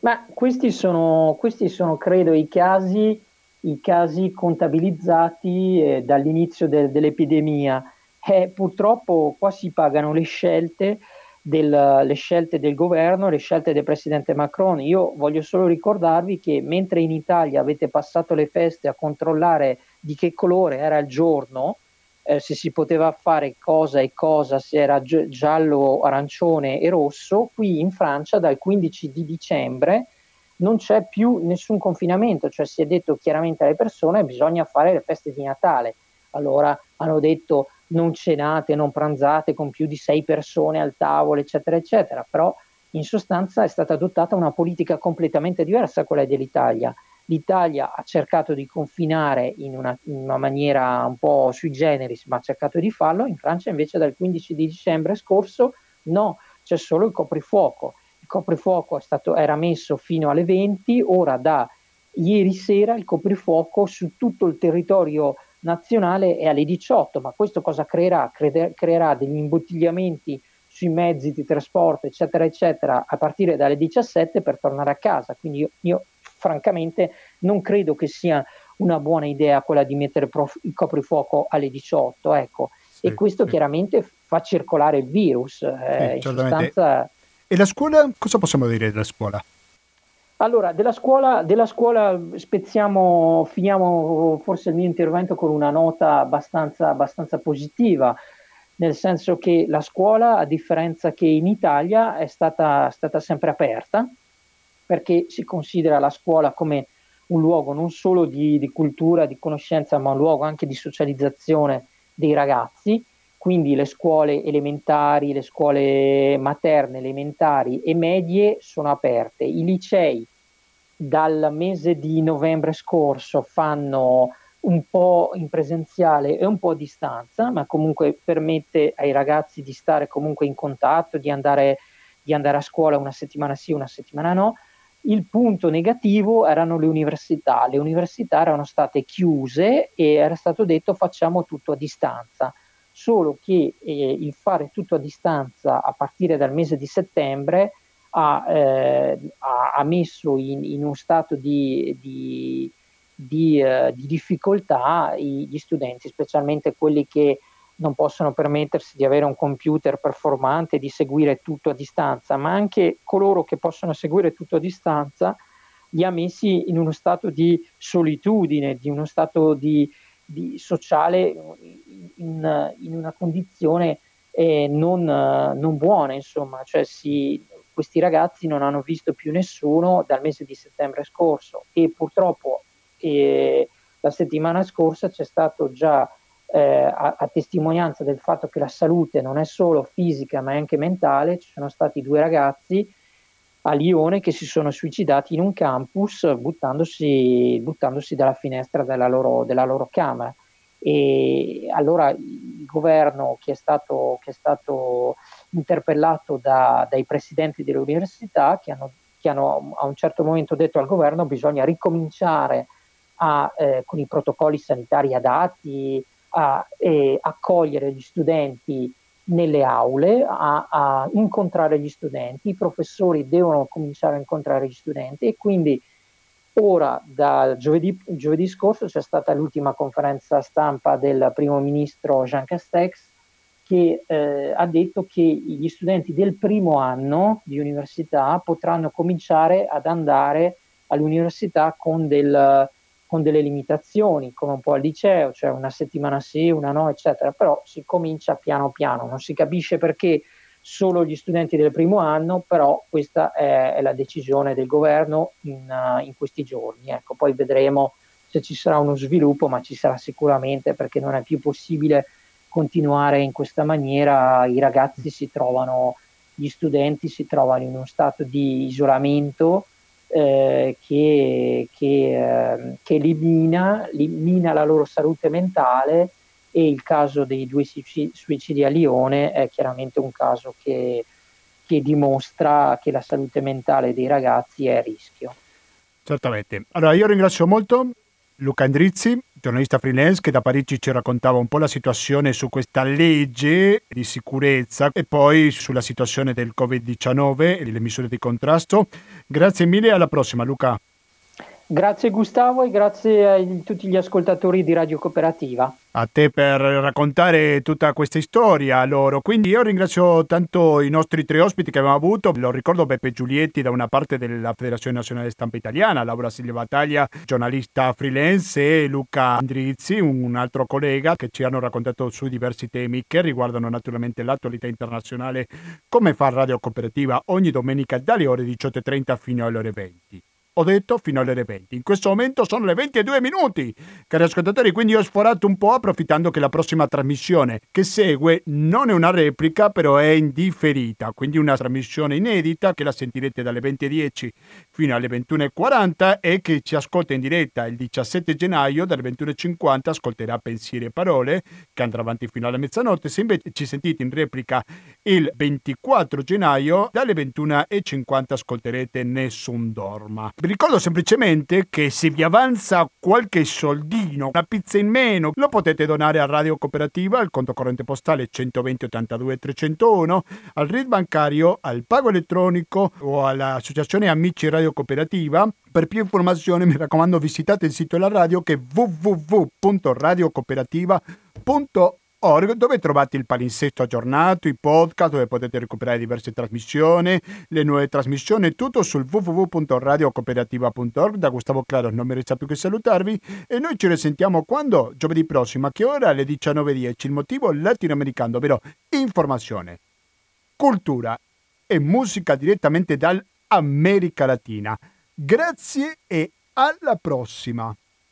Ma questi sono, questi sono credo i casi, i casi contabilizzati eh, dall'inizio de- dell'epidemia. Eh, purtroppo qua si pagano le scelte, del, le scelte del governo, le scelte del presidente Macron. Io voglio solo ricordarvi che mentre in Italia avete passato le feste a controllare di che colore era il giorno, eh, se si poteva fare cosa e cosa, se era gi- giallo, arancione e rosso, qui in Francia dal quindici di dicembre non c'è più nessun confinamento, cioè si è detto chiaramente alle persone bisogna fare le feste di Natale. Allora hanno detto non cenate, non pranzate con più di sei persone al tavolo, eccetera, eccetera. Però in sostanza è stata adottata una politica completamente diversa da quella dell'Italia. L'Italia ha cercato di confinare in una, in una maniera un po' sui generis, ma ha cercato di farlo. In Francia invece dal quindici di dicembre scorso no, c'è solo il coprifuoco. Il coprifuoco è stato, era messo fino alle venti, ora da ieri sera il coprifuoco su tutto il territorio nazionale è alle diciotto, ma questo cosa creerà? Crede, creerà degli imbottigliamenti sui mezzi di trasporto, eccetera, eccetera, a partire dalle diciassette per tornare a casa. Quindi io, io francamente non credo che sia una buona idea quella di mettere prof, il coprifuoco alle diciotto, ecco. Sì, e questo sì, chiaramente fa circolare il virus, eh, sì, in sostanza. E la scuola? Cosa possiamo dire della scuola? Allora, della scuola, della scuola spezziamo, finiamo forse il mio intervento con una nota abbastanza, abbastanza positiva, nel senso che la scuola, a differenza che in Italia, è stata, stata sempre aperta, perché si considera la scuola come un luogo non solo di, di cultura, di conoscenza, ma un luogo anche di socializzazione dei ragazzi. Quindi le scuole elementari, le scuole materne, elementari e medie sono aperte. I licei dal mese di novembre scorso fanno un po' in presenziale e un po' a distanza, ma comunque permette ai ragazzi di stare comunque in contatto, di andare, di andare a scuola una settimana sì, una settimana no. Il punto negativo erano le università. Le università erano state chiuse e era stato detto facciamo tutto a distanza. Solo che eh, il fare tutto a distanza a partire dal mese di settembre ha, eh, ha messo in, in uno stato di, di, di, eh, di difficoltà i, gli studenti, specialmente quelli che non possono permettersi di avere un computer performante, di seguire tutto a distanza, ma anche coloro che possono seguire tutto a distanza li ha messi in uno stato di solitudine, di uno stato di... di sociale in, in una condizione eh, non, non buona, insomma, cioè si, questi ragazzi non hanno visto più nessuno dal mese di settembre scorso e purtroppo eh, la settimana scorsa c'è stato già eh, a, a testimonianza del fatto che la salute non è solo fisica ma è anche mentale. Ci sono stati due ragazzi a Lione che si sono suicidati in un campus buttandosi, buttandosi dalla finestra della loro, della loro camera. E allora il governo che è stato, che è stato interpellato da, dai presidenti delle università che hanno, che hanno a un certo momento detto al governo: bisogna ricominciare a, eh, con i protocolli sanitari adatti a eh, accogliere gli studenti nelle aule, a, a incontrare gli studenti, i professori devono cominciare a incontrare gli studenti. E quindi ora da giovedì, giovedì scorso c'è stata l'ultima conferenza stampa del primo ministro Jean Castex, che eh, ha detto che gli studenti del primo anno di università potranno cominciare ad andare all'università con, del, con delle limitazioni, come un po' al liceo, cioè una settimana sì, una no, eccetera, però si comincia piano piano. Non si capisce perché solo gli studenti del primo anno, però questa è, è la decisione del governo in, uh, in questi giorni. Ecco, poi vedremo se ci sarà uno sviluppo, ma ci sarà sicuramente, perché non è più possibile continuare in questa maniera. I ragazzi si trovano, gli studenti si trovano in uno stato di isolamento eh, che, che, eh, che li mina, li mina la loro salute mentale. E il caso dei due suicidi a Lione è chiaramente un caso che, che dimostra che la salute mentale dei ragazzi è a rischio. Certamente. Allora, io ringrazio molto Luca Andrizzi, giornalista freelance, che da Parigi ci raccontava un po' la situazione su questa legge di sicurezza e poi sulla situazione del covid diciannove e le misure di contrasto. Grazie mille e alla prossima, Luca. Grazie Gustavo e grazie a tutti gli ascoltatori di Radio Cooperativa. A te per raccontare tutta questa storia loro. Quindi io ringrazio tanto i nostri tre ospiti che abbiamo avuto. Lo ricordo: Beppe Giulietti da una parte della Federazione Nazionale Stampa Italiana, Laura Silvia Battaglia, giornalista freelance, e Luca Andrizzi, un altro collega, che ci hanno raccontato su diversi temi che riguardano naturalmente l'attualità internazionale, come fa Radio Cooperativa ogni domenica dalle ore diciotto e trenta fino alle ore venti. Ho detto fino alle venti. In questo momento sono le ventidue minuti, cari ascoltatori, quindi ho sforato un po', approfittando che la prossima trasmissione che segue non è una replica, però è indifferita, quindi una trasmissione inedita che la sentirete dalle venti e dieci fino alle ventuno e quaranta e che ci ascolta in diretta il diciassette gennaio dalle ventuno e cinquanta, ascolterà Pensieri e Parole, che andrà avanti fino alla mezzanotte. Se invece ci sentite in replica il ventiquattro gennaio dalle ventuno e cinquanta, ascolterete Nessun Dorma. Ricordo semplicemente che se vi avanza qualche soldino, una pizza in meno, lo potete donare a Radio Cooperativa al conto corrente postale centoventi ottantadue trecentouno, al R I D bancario, al pago elettronico o all'associazione Amici Radio Cooperativa. Per più informazioni, mi raccomando, visitate il sito della radio, che è w w w punto radio cooperativa punto org, dove trovate il palinsesto aggiornato, i podcast, dove potete recuperare diverse trasmissioni, le nuove trasmissioni, tutto sul w w w punto radio cooperativa punto org. Da Gustavo Claro non mi resta più che salutarvi e noi ci risentiamo quando? Giovedì prossimo. A che ora? Alle diciannove e dieci. Il motivo latinoamericano, ovvero informazione, cultura e musica direttamente dall'America Latina. Grazie e alla prossima.